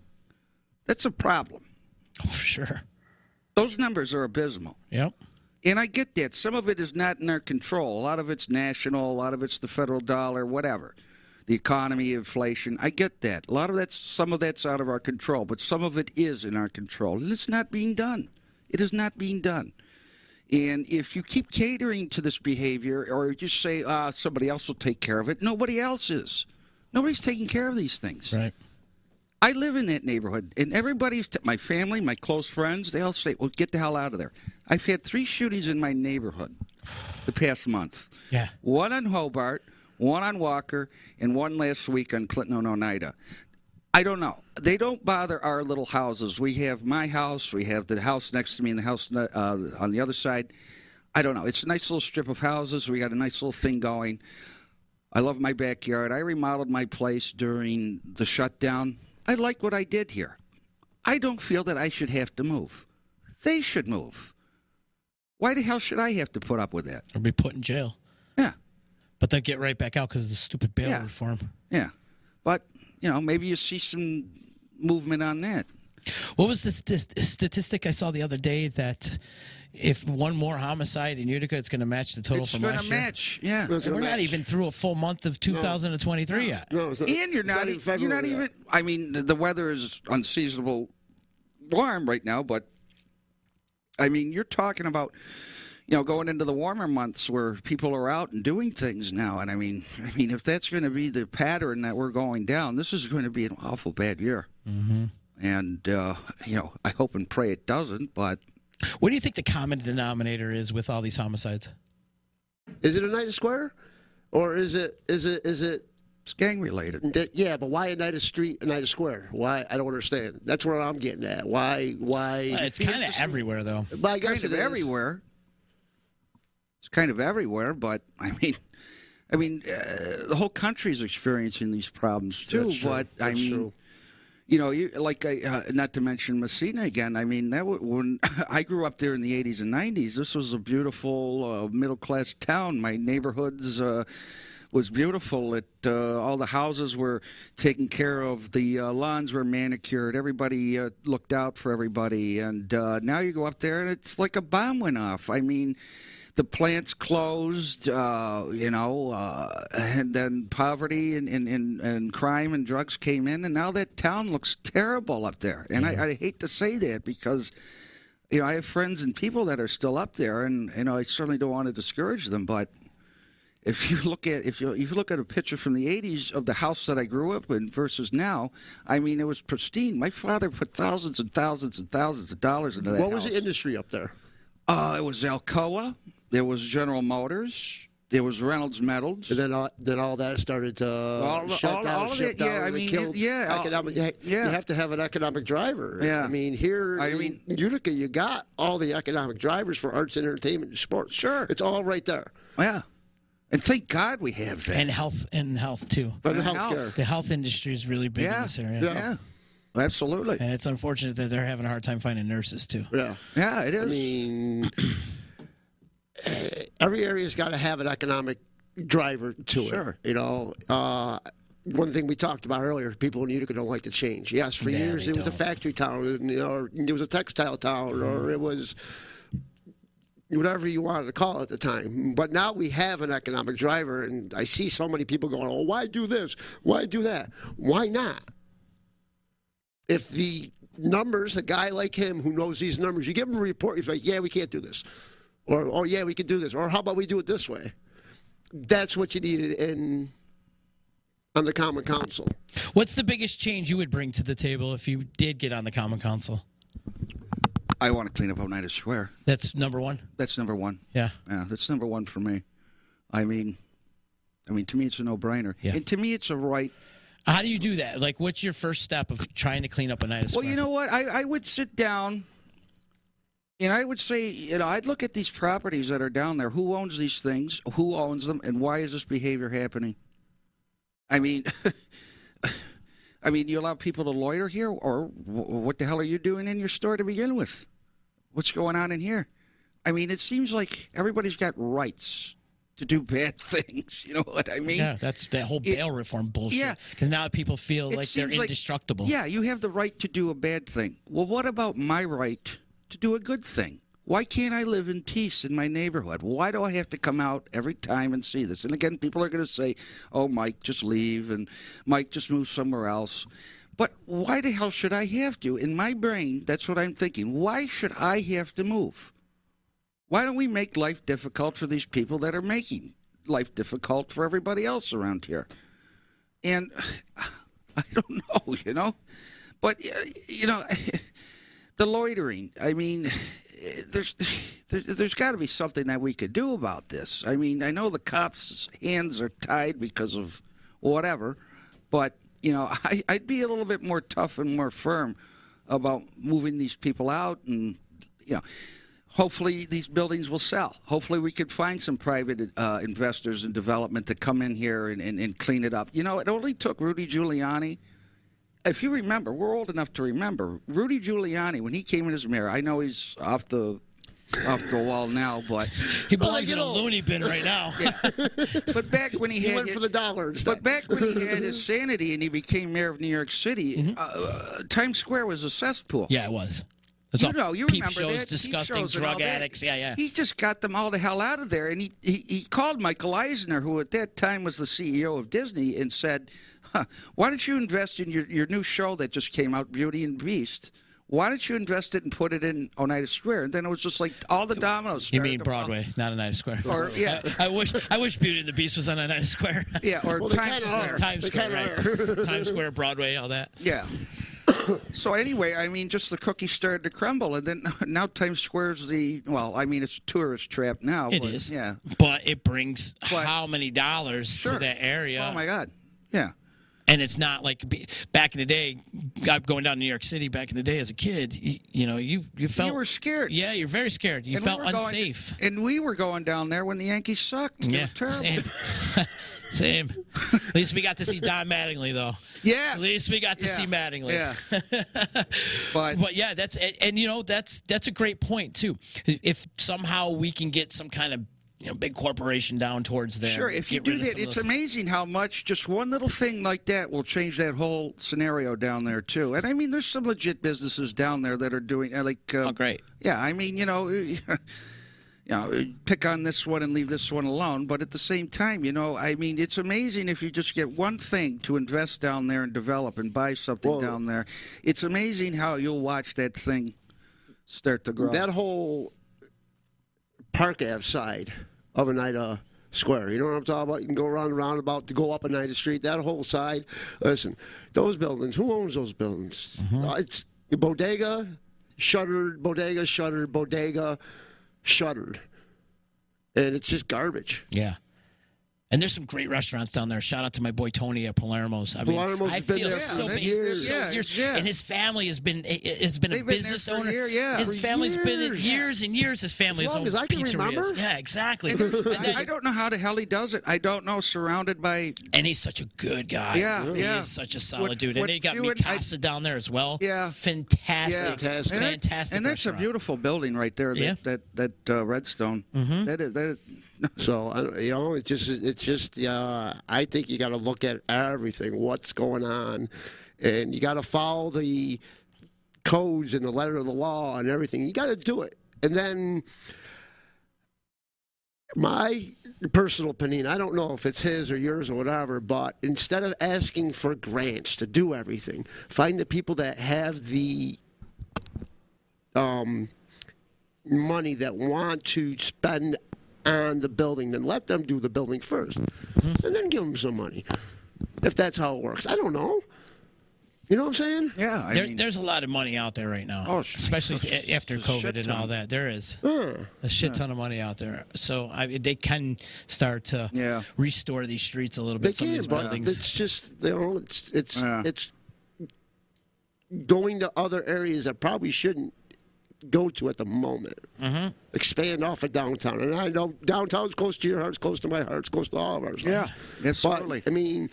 That's a problem. Oh, for sure. Those numbers are abysmal. Yep. And I get that. Some of it is not in their control. A lot of it's national. A lot of it's the federal dollar, whatever. The economy, inflation. I get that. A lot of that's, some of that's out of our control, but some of it is in our control. And it's not being done. It is not being done. And if you keep catering to this behavior, or you say, somebody else will take care of it, nobody else is. Nobody's taking care of these things. Right. I live in that neighborhood, and my family, my close friends, they all say, well, get the hell out of there. I've had 3 shootings in my neighborhood the past month. Yeah. One on Hobart, one on Walker, and one last week on Clinton and Oneida. I don't know. They don't bother our little houses. We have my house. We have the house next to me and the house on the other side. I don't know. It's a nice little strip of houses. We got a nice little thing going. I love my backyard. I remodeled my place during the shutdown. I like what I did here. I don't feel that I should have to move. They should move. Why the hell should I have to put up with that? Or be put in jail. Yeah. But they'll get right back out because of the stupid bail reform. Yeah. But, you know, maybe you see some movement on that. What was this statistic I saw the other day that if one more homicide in Utica, it's going to match the total from last year? It's going to match, yeah. And we're not even through a full month of 2023 yet. No, and you're not even, I mean, the weather is unseasonable warm right now, but, I mean, you're talking about, you know, going into the warmer months where people are out and doing things now. And, I mean, if that's going to be the pattern that we're going down, this is going to be an awful bad year. Mm-hmm. And, you know, I hope and pray it doesn't, but... What do you think the common denominator is with all these homicides? Is it Oneida Square? Or is it... It's gang-related. Yeah, but why Oneida Street, Oneida Square? Why? I don't understand. That's where I'm getting at. Why? It's kind of everywhere, though. But I guess it is. Everywhere. It's kind of everywhere, but, I mean, the whole country's experiencing these problems, too. That's true. But, That's true. You know, not to mention Messina again. I mean, when I grew up there in the 80s and 90s, this was a beautiful middle-class town. My neighborhoods was beautiful. All the houses were taken care of. The lawns were manicured. Everybody looked out for everybody. And now you go up there, and it's like a bomb went off. I mean... The plants closed, and then poverty and crime and drugs came in, and now that town looks terrible up there. And I hate to say that because, you know, I have friends and people that are still up there, and you know, I certainly don't want to discourage them. But if you look at a picture from the '80s of the house that I grew up in versus now, I mean, it was pristine. My father put thousands and thousands and thousands of dollars into that. What was the industry up there? It was Alcoa. There was General Motors. There was Reynolds Metals. And then all that started to shut down. Yeah, I mean, you have to have an economic driver. Yeah. I mean, in Utica, you got all the economic drivers for arts, entertainment, and sports. Sure. It's all right there. Yeah. And thank God we have that. And health too. But the healthcare. The health industry is really big in this area. Yeah. Absolutely. And it's unfortunate that they're having a hard time finding nurses, too. Yeah. Yeah, it is. I mean... Every area's got to have an economic driver to it. Sure. You know, one thing we talked about earlier, people in Utica don't like to change. Yes, for years it was a factory town, or it was a textile town, or it was whatever you wanted to call it at the time. But now we have an economic driver, and I see so many people going, oh, why do this? Why do that? Why not? If the numbers, a guy like him who knows these numbers, you give him a report, he's like, yeah, we can't do this. Or, oh, yeah, we could do this. Or how about we do it this way? That's what you needed on the Common Council. What's the biggest change you would bring to the table if you did get on the Common Council? I want to clean up Oneida Square. That's number one? That's number one. Yeah. Yeah, that's number one for me. I mean, to me, it's a no-brainer. Yeah. And to me, it's a right... How do you do that? Like, what's your first step of trying to clean up Oneida Square? Well, you know what? I would sit down... And I would say, you know, I'd look at these properties that are down there. Who owns these things? Who owns them? And why is this behavior happening? I mean, you allow people to loiter here? Or what the hell are you doing in your store to begin with? What's going on in here? I mean, it seems like everybody's got rights to do bad things. You know what I mean? Yeah, that's that whole bail reform bullshit. Yeah. Because now people feel like they're indestructible. Yeah, you have the right to do a bad thing. Well, what about my right to do a good thing? Why can't I live in peace in my neighborhood? Why do I have to come out every time and see this? And again, people are going to say, oh, Mike, just leave, and Mike, just move somewhere else. But why the hell should I have to? In my brain, that's what I'm thinking. Why should I have to move? Why don't we make life difficult for these people that are making life difficult for everybody else around here? And I don't know, you know? But, you know... The loitering. I mean, there's got to be something that we could do about this. I mean, I know the cops' hands are tied because of whatever, but, you know, I'd be a little bit more tough and more firm about moving these people out. And, you know, hopefully these buildings will sell. Hopefully we could find some private investors in development to come in here and clean it up. You know, it only took Rudy Giuliani if you remember, we're old enough to remember, Rudy Giuliani, when he came in as mayor, I know he's off the wall now, but he belongs in a loony bin right now. Yeah. But back when he went for the dollar. But back when he had his sanity and he became mayor of New York City, Times Square was a cesspool. Yeah, it was. That's you all know, you peep remember shows, that disgusting peep shows drug addicts. Yeah, yeah. He just got them all the hell out of there, and he called Michael Eisner, who at that time was the CEO of Disney, and said, "Why don't you invest in your new show that just came out, Beauty and Beast? Why don't you invest it and put it in Oneida Square?" And then it was just like all the dominoes. You mean Broadway, not Oneida Square? Or yeah, I wish Beauty and the Beast was on Oneida Square. Yeah, or well, Times Square, right? Times Square, Broadway, all that. Yeah. So anyway, I mean, just the cookies started to crumble, and then now Times Square's it's a tourist trap now. It is. Yeah. But it brings how many dollars to that area? Oh my God. Yeah. And it's not like back in the day, going down to New York City back in the day as a kid, you felt... You were scared. Yeah, you're very scared. You felt unsafe. And we were going down there when the Yankees sucked. Yeah, terrible. Same. At least we got to see Don Mattingly, though. Yeah. At least we got to see Mattingly. Yeah. But yeah, that's... And, that's a great point, too. If somehow we can get some kind of big corporation down towards there. Sure, if you do that, it's amazing how much just one little thing like that will change that whole scenario down there, too. And, I mean, there's some legit businesses down there that are doing, like... oh, great. Yeah, I mean, pick on this one and leave this one alone. But at the same time, I mean, it's amazing if you just get one thing to invest down there and develop and buy something down there. It's amazing how you'll watch that thing start to grow. That whole... Park Ave side of Oneida Square. You know what I'm talking about? You can go around the roundabout to go up Oneida Street. That whole side. Listen, those buildings, who owns those buildings? Mm-hmm. It's bodega, shuttered, bodega, shuttered, bodega, shuttered. And it's just garbage. Yeah. And there's some great restaurants down there. Shout out to my boy Tony at Palermo's. I mean, Palermo's has been there for years. And his family has been a business owner. His family's been in years and years. His family's owned pizzerias. As long as I can remember. Yeah, exactly. I don't know how the hell he does it. I don't know. Surrounded by. And he's such a good guy. Yeah, he is such a solid dude. And they got Mikasa down there as well. Yeah, fantastic, fantastic. And that's a beautiful building right there. That Redstone. That is that. So it's just I think you got to look at everything, what's going on, and you got to follow the codes and the letter of the law and everything. You got to do it. And then my personal opinion, I don't know if it's his or yours or whatever, but instead of asking for grants to do everything, find the people that have the money that want to spend on the building, then let them do the building first, and then give them some money, if that's how it works. I don't know. You know what I'm saying? Yeah. There's a lot of money out there right now, especially after COVID and all that. There is a shit ton of money out there. So they can start to restore these streets a little bit. They can, but it's just, it's going to other areas that probably shouldn't go to at the moment. Mm-hmm. Expand off of downtown. And I know downtown's close to your heart, it's close to my heart, it's close to all of ours. Yeah, absolutely. But, I mean,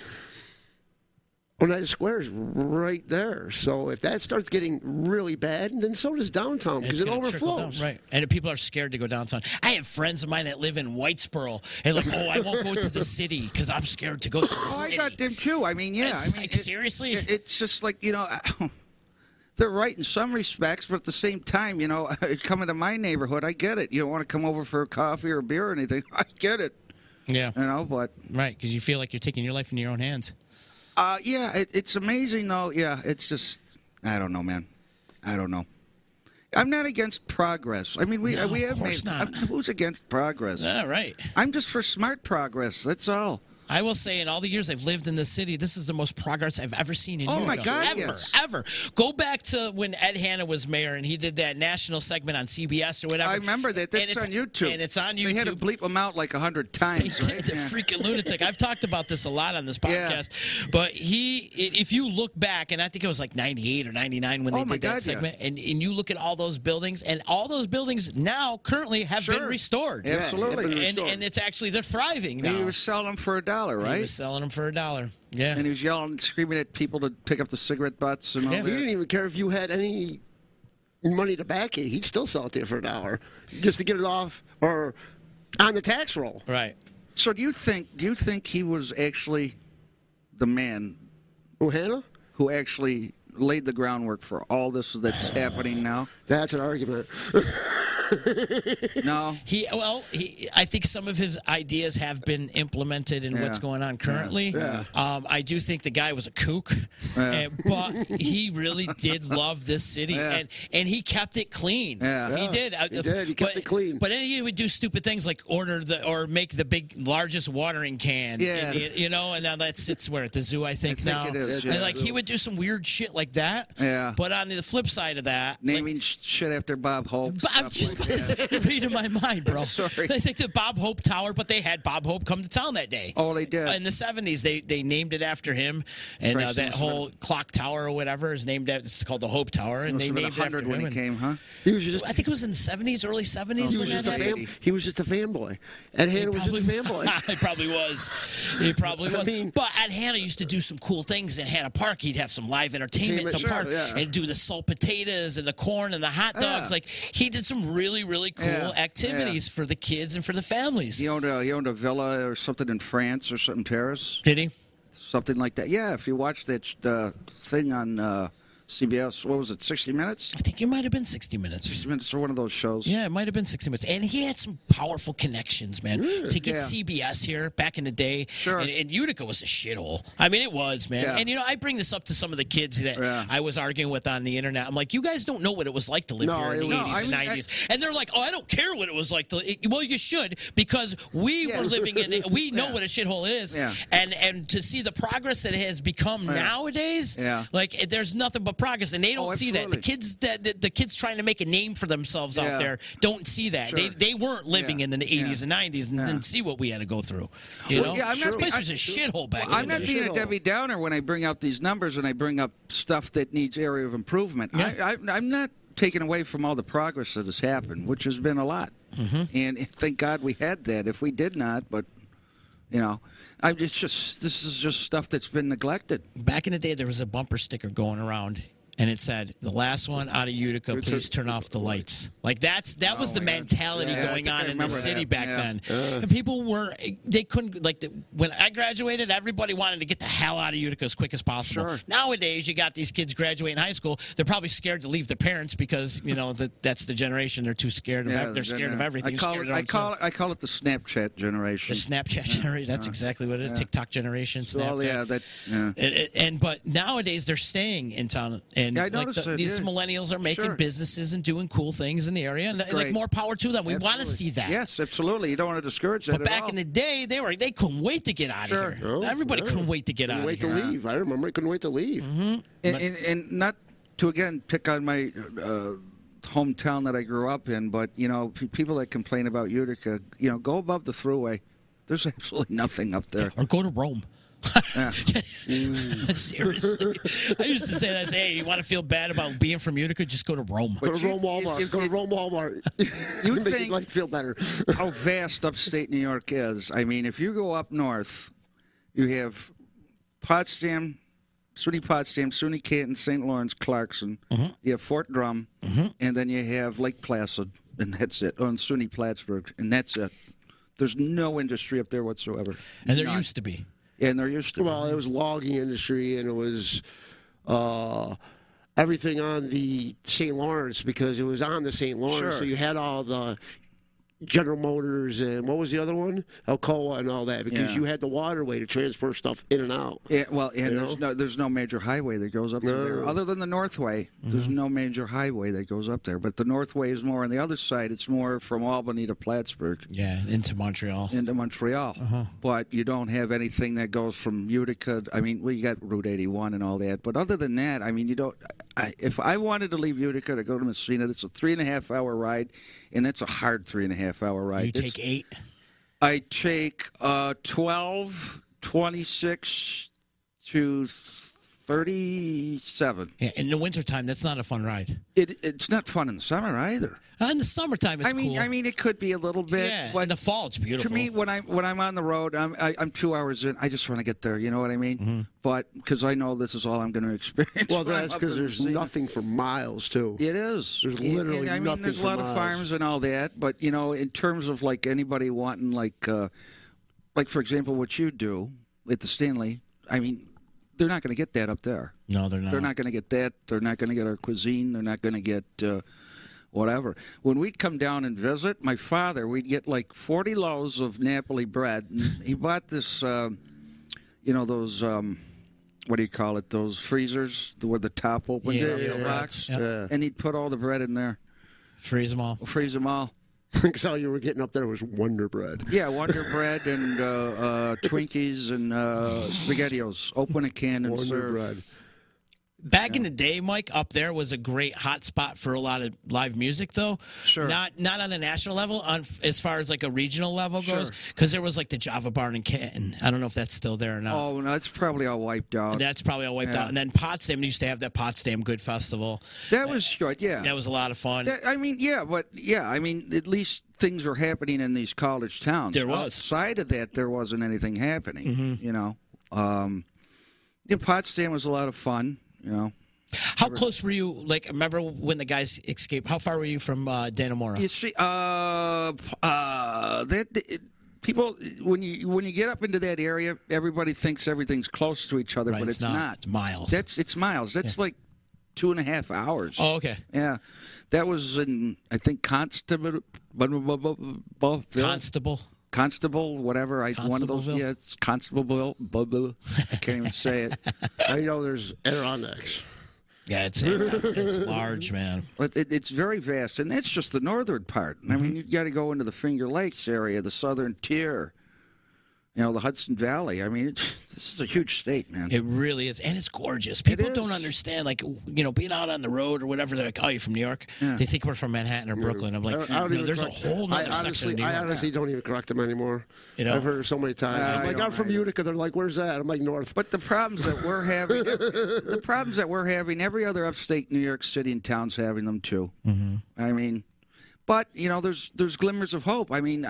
Oneida Square is right there. So if that starts getting really bad, then so does downtown because it overflows. Right. And people are scared to go downtown. I have friends of mine that live in Whitesboro. They're like, I won't go to the city because I'm scared to go to the city. I got them too. I mean, yeah. It's seriously? It's just like, they're right in some respects, but at the same time, coming to my neighborhood, I get it. You don't want to come over for a coffee or a beer or anything. I get it. Yeah. But... Right, because you feel like you're taking your life into your own hands. Yeah, it's amazing, though. Yeah, it's just... I don't know, man. I don't know. I'm not against progress. I mean, we have made... Not. Who's against progress? Yeah, right. I'm just for smart progress. That's all. I will say, in all the years I've lived in this city, this is the most progress I've ever seen in Utica. Oh, my God, ever. Go back to when Ed Hanna was mayor, and he did that national segment on CBS or whatever. I remember that. That's on YouTube. And it's on YouTube. They had to bleep them out like 100 times, right? The freaking lunatic. I've talked about this a lot on this podcast. Yeah. But if you look back, and I think it was like 98 or 99 when they did that segment, and you look at all those buildings, and all those buildings now currently have been restored. Absolutely. And it's actually, they're thriving now. You sell them for a dollar. $1, right? He was selling them for $1. Yeah. And he was yelling and screaming at people to pick up the cigarette butts and all that. He didn't even care if you had any money to back it. He'd still sell it there for $1 just to get it off or on the tax roll. Right. So do you think he was actually the man who actually laid the groundwork for all this that's happening now? That's an argument. No. I think some of his ideas have been implemented in what's going on currently. Yeah. I do think the guy was a kook, but he really did love this city, and he kept it clean. Yeah. He did. He did. He kept it clean. But then he would do stupid things like make the largest watering can. Yeah. And now it's where at the zoo, I think now. I think it is. Yeah. And he would do some weird shit like that. Yeah. But on the flip side of that, naming shit after Bob Hope. Reading my mind, bro. Sorry. They think the Bob Hope Tower, but they had Bob Hope come to town that day. Oh, they did. In the 70s, they named it after him, and that whole clock tower or whatever is named after. It's called the Hope Tower, and they named it after him. When he came, huh? He was just. I think it was in the 70s, early 70s. He was just a fanboy. Ed Hanna was just a fanboy. He probably was. He probably was. But Ed Hanna used to do some cool things in Hanna Park. He'd have some live entertainment in the park, and do the salt potatoes and the corn and the hot dogs. Like he did some really cool activities for the kids and for the families. He owned a villa or something in France or something, Paris. Did he? Something like that. Yeah, if you watch that thing on CBS, what was it, 60 Minutes? I think it might have been 60 Minutes. 60 Minutes or one of those shows. Yeah, it might have been 60 Minutes. And he had some powerful connections, man. Really? To get CBS here back in the day. Sure. And Utica was a shithole. I mean, it was, man. Yeah. And, I bring this up to some of the kids that I was arguing with on the internet. I'm like, you guys don't know what it was like to live here in the 80s and 90s. And they're like, oh, I don't care what it was like to live. Well, you should, because we were living in it. We know what a shithole is. Yeah. And to see the progress that it has become nowadays, there's nothing but progress, and they don't see that. The kids trying to make a name for themselves out there don't see that. Sure. They weren't living in the 80s and 90s and didn't see what we had to go through. This place was a shithole back in the day. I'm not being a Debbie Downer when I bring up these numbers and I bring up stuff that needs area of improvement. Yeah. I'm not taken away from all the progress that has happened, which has been a lot. Mm-hmm. And thank God we had that. If we did not, but... this is just stuff that's been neglected. Back in the day, there was a bumper sticker going around, and it said, "The last one out of Utica, please turn off the lights." Like that was the mentality going on in the city back then. And people when I graduated, everybody wanted to get the hell out of Utica as quick as possible. Sure. Nowadays, you got these kids graduating high school; they're probably scared to leave their parents because that's the generation. They're too scared. They're scared of everything. I call it the Snapchat generation. The Snapchat generation. That's exactly what it is. Yeah. TikTok generation. Snapchat. Well, but nowadays they're staying in town. And these millennials are making businesses and doing cool things in the area, and more power to them. We want to see that. Yes, absolutely. You don't want to discourage that. But back in the day, they couldn't wait to get out of here. Everybody couldn't wait to get out of here. Couldn't wait to leave. I remember I couldn't wait to leave. Mm-hmm. And not to again pick on my hometown that I grew up in, but people that complain about Utica, go above the thruway. There's absolutely nothing up there. Or go to Rome. Yeah. Seriously, I used to say that. Hey, you want to feel bad about being from Utica? Just go to Rome. Go to Rome Walmart. Go to Rome Walmart. You would think you'd feel better. How vast upstate New York is. I mean, if you go up north, you have Potsdam, SUNY Canton, St. Lawrence, Clarkson. Mm-hmm. You have Fort Drum, mm-hmm. and then you have Lake Placid, and that's it. On SUNY Plattsburgh, and that's it. There's no industry up there whatsoever. And there used to be. Yeah, and there used to be. Well, it was logging industry, and it was everything on the St. Lawrence because it was on the St. Lawrence. Sure. So you had all the General Motors and what was the other one? Alcoa and all that because you had the waterway to transfer stuff in and out. Yeah, well, and there's no major highway that goes up there. Other than the Northway, mm-hmm. there's no major highway that goes up there. But the Northway is more on the other side. It's more from Albany to Plattsburgh. Yeah, into Montreal. Uh-huh. But you don't have anything that goes from Utica. I mean, well, you got Route 81 and all that. But other than that, I mean, you don't... if I wanted to leave Utica to go to Messina, that's a 3.5-hour ride, and that's a hard 3.5-hour ride. You take 8? I take 12, 26 to 37. Yeah, in the wintertime, that's not a fun ride. It's not fun in the summer either. In the summertime, it's cool. I mean, it could be a little bit. Yeah, in the fall, it's beautiful. To me, when I'm on the road, I'm 2 hours in. I just want to get there. You know what I mean? Mm-hmm. But because I know this is all I'm going to experience. Well, that's because there's nothing for miles, too. It is. There's literally nothing for miles. I mean, there's a lot of farms and all that. But, you know, in terms of, like, anybody wanting, like for example, what you do at the Stanley, I mean, they're not going to get that up there. No, they're not. They're not going to get that. They're not going to get our cuisine. They're not going to get whatever. When we'd come down and visit, my father, we'd get like 40 loaves of Napoli bread. And he bought this, those, what do you call it, those freezers where the top opens up the box. Yep. And he'd put all the bread in there. Freeze them all. Freeze them all. Because all you were getting up there was Wonder Bread. Yeah, Wonder Bread and Twinkies and SpaghettiOs. Open a can and serve. Bread. Back in the day, Mike, up there was a great hot spot for a lot of live music, though. Sure. Not on a national level, as far as like a regional level goes, because there was like the Java Barn in Canton. I don't know if that's still there or not. Oh, no, it's probably all wiped out. That's probably all wiped out. And then Potsdam used to have that Potsdam Good Festival. That was good, yeah. That was a lot of fun. At least things were happening in these college towns. There was. Outside of that, there wasn't anything happening, you know. Potsdam was a lot of fun. You know, how close were you? Like, remember when the guys escaped? How far were you from Dannemora? You see, people when you get up into that area, everybody thinks everything's close to each other, right, but it's not. It's miles. It's miles. That's like 2.5 hours. Oh, okay. Yeah, that was in Constable. Constable, whatever. One of those. Yeah, it's Constableville. I can't even say it. I know there's Adirondacks. Yeah, it's large, man. But it's very vast, and that's just the northern part. I mean, you've got to go into the Finger Lakes area, the southern tier, the Hudson Valley. I mean, this is a huge state, man. It really is, and it's gorgeous. People don't understand, like, being out on the road or whatever. They're like, oh, you're from New York? Yeah. They think we're from Manhattan or Brooklyn. I'm like, there's a whole other section of New York. I honestly don't even correct them anymore. I've heard it so many times. I'm from Utica. They're like, where's that? I'm like, north. But the problems that we're having, every other upstate New York city and town's having them, too. Mm-hmm. I mean... But, there's glimmers of hope. I mean,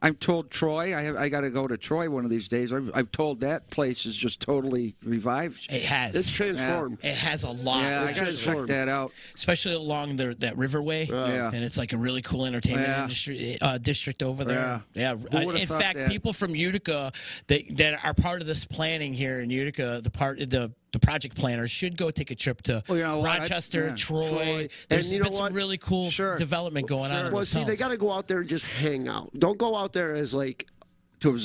I'm told Troy, I got to go to Troy one of these days. I'm told that place is just totally revived. It has. It's transformed. Yeah. It has a lot. Yeah, I got to check that out. Especially along that riverway. Yeah. And it's like a really cool entertainment industry, district over there. Yeah. In fact, people from Utica that are part of this planning here in Utica, the project planners should go take a trip to Rochester, Troy. There's been some really cool development going on. Well, they got to go out there and just hang out. Don't go out there as like a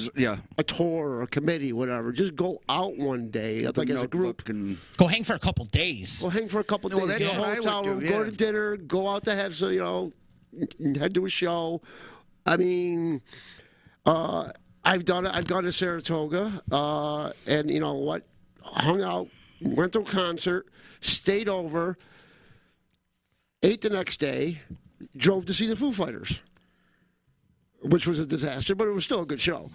tour or a committee, whatever. Just go out one day, like as a group. And... Go hang for a couple days. Get a hotel room, go to dinner, go out to have some, head to a show. I mean, I've done it. I've gone to Saratoga, and you know what? Hung out. Went to a concert, stayed over, ate the next day, drove to see the Foo Fighters, which was a disaster, but it was still a good show.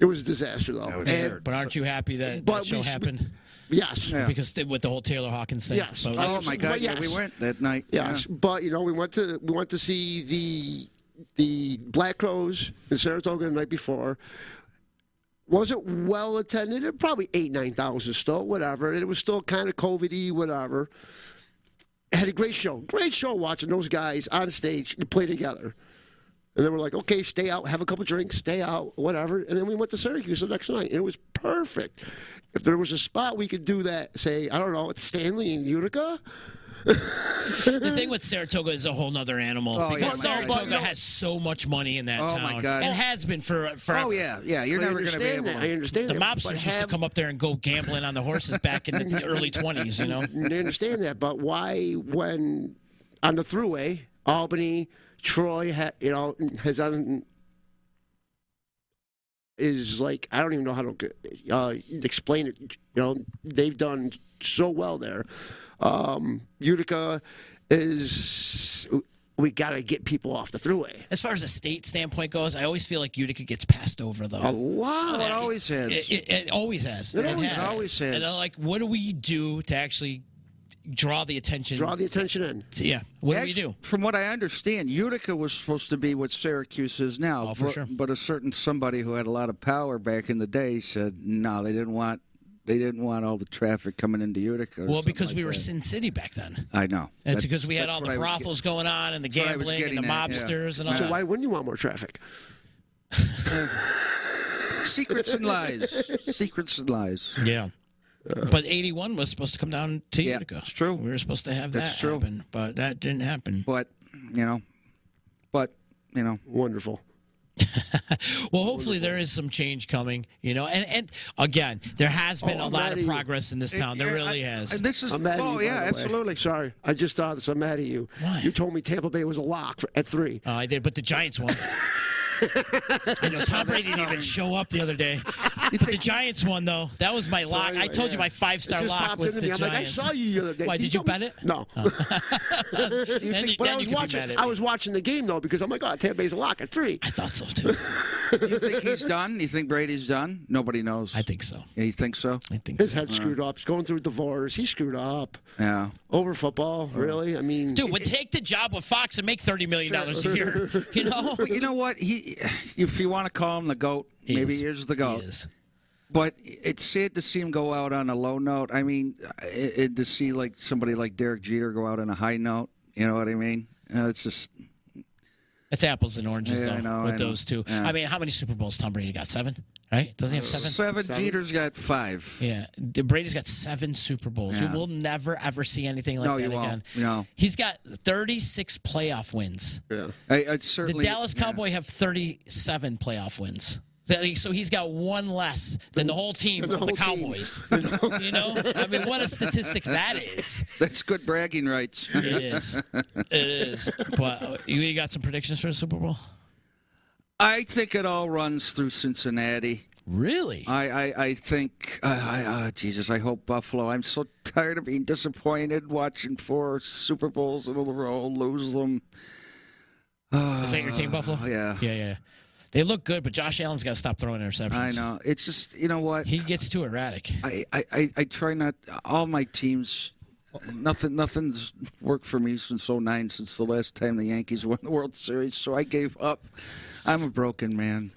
It was a disaster, though. But aren't you happy that show happened? Yes. Yeah. Because with the whole Taylor Hawkins thing. Yes. Oh, my God. Yes. Yeah, we went that night. Yes. Yeah. But, we went to see the Black Crowes in Saratoga the night before. Was it well attended? It probably 8,000-9,000 still, whatever. It was still kind of COVID-y, whatever. Had a great show. Great show watching those guys on stage play together. And then we're like, okay, stay out, have a couple drinks, stay out, whatever. And then we went to Syracuse the next night. And it was perfect. If there was a spot we could do that, say, I don't know, at Stanley in Utica. The thing with Saratoga is a whole nother animal because Saratoga has so much money in that town. My God. It has been forever. Oh, yeah. You're never going to be able to. I understand that. The mobsters used to come up there and go gambling on the horses back in the early 20s, I understand that, but why when on the thruway, Albany, Troy, is like, I don't even know how to explain it. They've done so well there. Utica is we got to get people off the thruway. As far as a state standpoint goes, I always feel like Utica gets passed over, though. A lot. It always has. It always has. It always has. And I'm like, what do we do to actually draw the attention? Draw the attention in. Yeah. What do we do? From what I understand, Utica was supposed to be what Syracuse is now. Oh, for sure. But a certain somebody who had a lot of power back in the day said, no, they didn't want all the traffic coming into Utica. Well, because we were Sin City back then. I know. That's because we had all the brothels going on and the gambling and the mobsters and all that. So why wouldn't you want more traffic? Secrets and lies. Secrets and lies. Yeah. But 81 was supposed to come down to Utica. Yeah, that's true. We were supposed to have that happen, but that didn't happen. But, you know. Wonderful. Well, hopefully there is some change coming, you know. And again, there has been a lot of progress in this town. There really has. Absolutely. Sorry. I just thought this. I'm mad at you. Why? You told me Tampa Bay was a lock at 3. I did, but the Giants won. I know Tom Brady didn't even show up the other day. The Giants won, though. That was my lock. I told you my 5-star lock was the Giants. I'm like, I saw you the other day. Why, did you bet it? No. But I was watching the game, though, because I'm like, oh, Tampa Bay's a lock at 3. I thought so, too. Do you think he's done? You think Brady's done? Nobody knows. I think so. Yeah, you think so? I think so. His head screwed up. He's going through a divorce. He screwed up. Yeah. Over football, really? I mean. Dude, would take the job with Fox and make $30 million a year. You know? You know what? If you want to call him the GOAT, he is the GOAT. He is. But it's sad to see him go out on a low note. I mean, to see like somebody like Derek Jeter go out on a high note, you know what I mean? It's just... It's apples and oranges, those two. Yeah. I mean, how many Super Bowls Tom Brady got? 7, right? Doesn't he have 7? 7. Jeter's got 5. Yeah. Brady's got 7 Super Bowls. Yeah. We'll never, ever see anything like that again. No. He's got 36 playoff wins. Yeah. The Dallas Cowboys have 37 playoff wins. So he's got 1 less than the whole team of the Cowboys. You know? I mean, what a statistic that is. That's good bragging rights. It is. It is. But you got some predictions for the Super Bowl? I think it all runs through Cincinnati. Really? I think, Jesus, I hope Buffalo. I'm so tired of being disappointed watching 4 Super Bowls in a row lose them. Is that your team, Buffalo? Yeah. Yeah, yeah. They look good, but Josh Allen's got to stop throwing interceptions. I know. It's just, you know what? He gets too erratic. I try not – all my teams, nothing's worked for me since 2009, since the last time the Yankees won the World Series, so I gave up. I'm a broken man.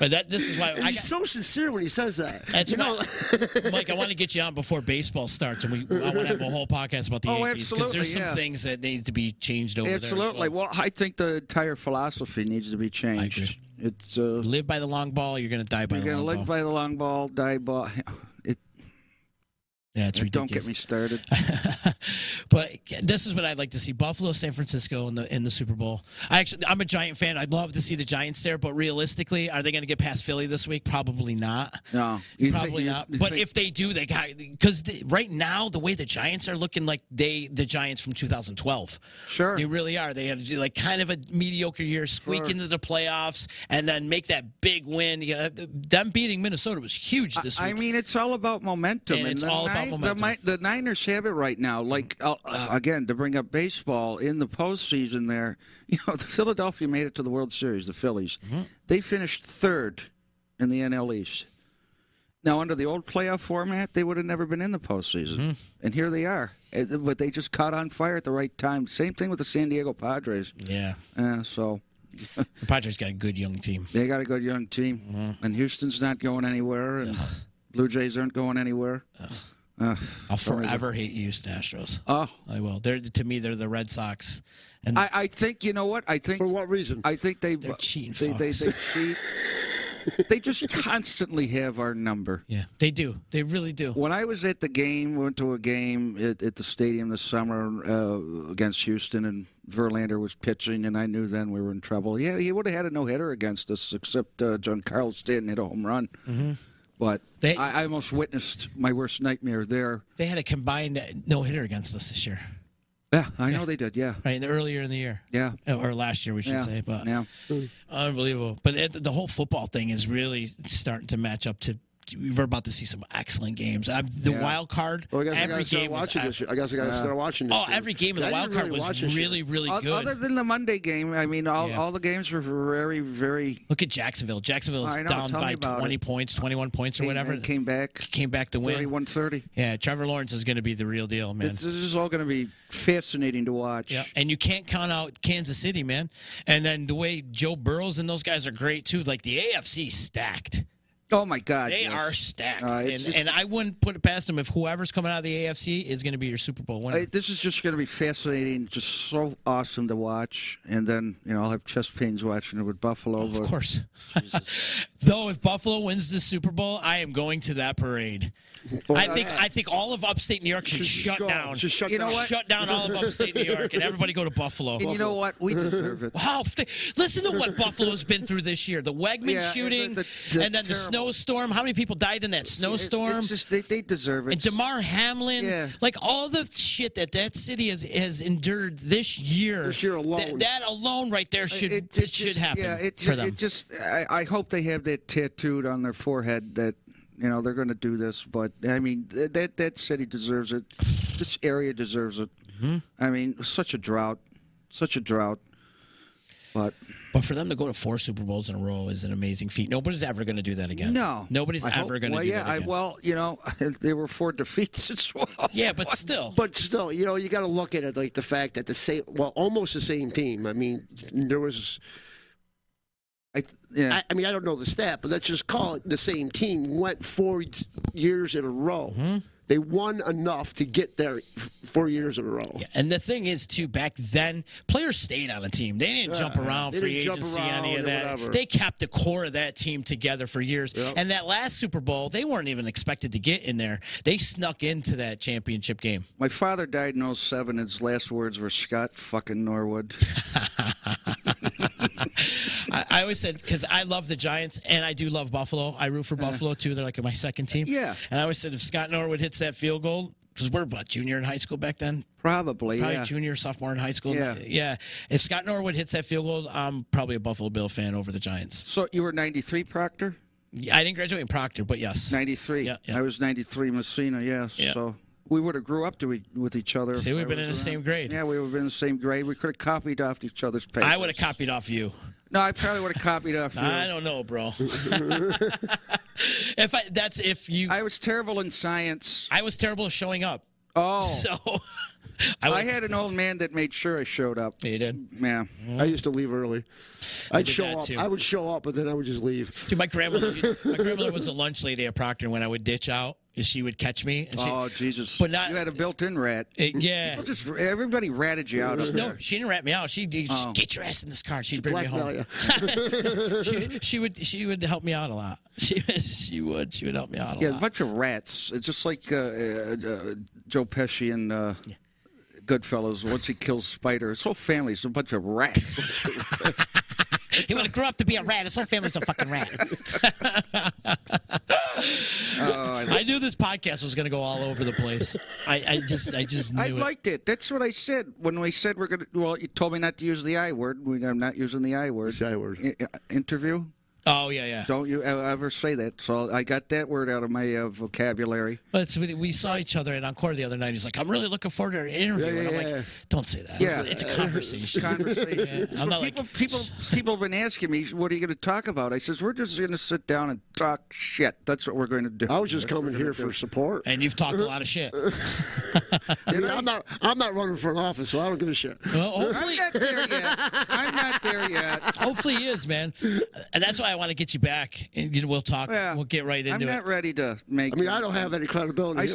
But this is why he's so sincere when he says that. That's right. Mike, I want to get you on before baseball starts, and I want to have a whole podcast about the Yankees because there's some things that need to be changed over there. Absolutely. Well, I think the entire philosophy needs to be changed. I agree. It's live by the long ball. You're going to die by the long ball. You're going to live by the long ball, die ball. Yeah, it's ridiculous. Don't get me started. But this is what I'd like to see: Buffalo, San Francisco in the Super Bowl. I'm a Giant fan. I'd love to see the Giants there, but realistically, are they going to get past Philly this week? Probably not. No, probably not. But if they do, they got because right now the way the Giants are looking, like the Giants from 2012. Sure, they really are. They had to do like kind of a mediocre year, squeak into the playoffs, and then make that big win. You know, them beating Minnesota was huge this week. I mean, it's all about momentum, and it's all about. The Niners have it right now. Like, again, to bring up baseball, in the postseason there, you know, the Philadelphia made it to the World Series, the Phillies. Mm-hmm. They finished 3rd in the NL East. Now, under the old playoff format, they would have never been in the postseason. Mm-hmm. And here they are. But they just caught on fire at the right time. Same thing with the San Diego Padres. Yeah. The Padres got a good young team. They got a good young team. Mm-hmm. And Houston's not going anywhere. And Blue Jays aren't going anywhere. Ugh. I'll forever hate Houston Astros. Oh, I will. To me, they're the Red Sox. And I think you know what I think. For what reason? I think they're cheating. They cheat. They just constantly have our number. Yeah, they do. They really do. When I was at the game, went to a game at the stadium this summer against Houston, and Verlander was pitching, and I knew then we were in trouble. Yeah, he would have had a no hitter against us, except Giancarlo Stanton hit a home run. Mm-hmm. But I almost witnessed my worst nightmare there. They had a combined no-hitter against us this year. Yeah, I know they did, yeah. Right, earlier in the year. Yeah. Or last year, we should say. But unbelievable. But the whole football thing is really starting to match up to we're about to see some excellent games. Wild card, every game was excellent. I guess I got to start watching this year. Every game of the wild card was really, really good. Other than the Monday game, I mean, all the games were very, very... Look at Jacksonville. Jacksonville's down by 21 points or whatever. Came back to win. 31-30. Yeah, Trevor Lawrence is going to be the real deal, man. This is all going to be fascinating to watch. Yeah. And you can't count out Kansas City, man. And then the way Joe Burrows and those guys are great, too. Like, the AFC's stacked. Oh, my God. They are stacked. And I wouldn't put it past them if whoever's coming out of the AFC is going to be your Super Bowl winner. This is just going to be fascinating, just so awesome to watch. And then, you know, I'll have chest pains watching it with Buffalo. Of course. Though, if Buffalo wins the Super Bowl, I am going to that parade. Well, I think all of upstate New York should shut down. Shut down all of upstate New York and everybody go to Buffalo. And you know what? We deserve it. Wow. Listen to what Buffalo's been through this year. The Wegman shooting and then the snowstorm. How many people died in that snowstorm? It's just, they deserve it. And Damar Hamlin. Yeah. Like all the shit that city has endured this year. This year alone. That alone right there should happen for them. I hope they have that tattooed on their forehead that, you know, they're going to do this, but, I mean, that city deserves it. This area deserves it. Mm-hmm. I mean, such a drought. But for them to go to 4 Super Bowls in a row is an amazing feat. Nobody's ever going to do that again. No. Nobody's ever going to do that again. There were 4 defeats as well. Yeah, but still. But still, you know, you got to look at it like the fact that almost the same team. I mean, there was... I don't know the stat, but let's just call it the same team went 4 years in a row. Mm-hmm. They won enough to get there 4 years in a row. Yeah, and the thing is, too, back then, players stayed on a team. They didn't jump around free agency, any of that. Whatever. They kept the core of that team together for years. Yep. And that last Super Bowl, they weren't even expected to get in there. They snuck into that championship game. My father died in 2007. His last words were, "Scott fucking Norwood." I always said, because I love the Giants, and I do love Buffalo. I root for Buffalo, too. They're like my second team. Yeah. And I always said if Scott Norwood hits that field goal, because we're about junior in high school back then. Probably junior, sophomore in high school. Yeah. If Scott Norwood hits that field goal, I'm probably a Buffalo Bill fan over the Giants. So you were 93, Proctor? Yeah, I didn't graduate in Proctor, but yes. 93. Yeah. I was 93, Messina, yeah. So we would have grew up with each other. See, we've been in the same grade. Yeah, we would have been in the same grade. We could have copied off each other's papers. I would have copied off you. No, I probably would have copied off you. I don't know, bro. I was terrible in science. I was terrible at showing up. Oh. So I had an old man that made sure I showed up. He did? Yeah. I used to leave early. I'd show up. Too. I would show up, but then I would just leave. Dude, my grandmother was a lunch lady at Proctor, and when I would ditch out, she would catch me. And Jesus. But you had a built-in rat. Everybody ratted you out. No, she didn't rat me out. She'd get your ass in this car. She'd bring me home. She would help me out a lot. She would help me out a lot. Yeah, a bunch of rats. It's just like Joe Pesci and Goodfellas. Once he kills Spider, his whole family's a bunch of rats. You want to grow up to be a rat. His whole family's a fucking rat. I knew this podcast was going to go all over the place. I just knew it. I liked it. That's what I said when we said we're going to. Well, you told me not to use the I word. I'm not using the I word. It's the I word. Interview. Oh, yeah. Don't you ever say that. So I got that word out of my vocabulary. But we saw each other at Ancora the other night. He's like, "I'm really looking forward to an interview." Yeah, and I'm like, don't say that. Yeah. It's a conversation. Yeah. People have been asking me, what are you going to talk about? I says, we're just going to sit down and talk shit. That's what we're going to do. I was just coming here for support. And you've talked a lot of shit. I'm not running for an office, so I don't give a shit. Well, I'm not there yet. Hopefully he is, man. And that's why I want to get you back, and we'll talk. Yeah. We'll get right into it. I'm not ready to make. I mean, I don't have any credibility. I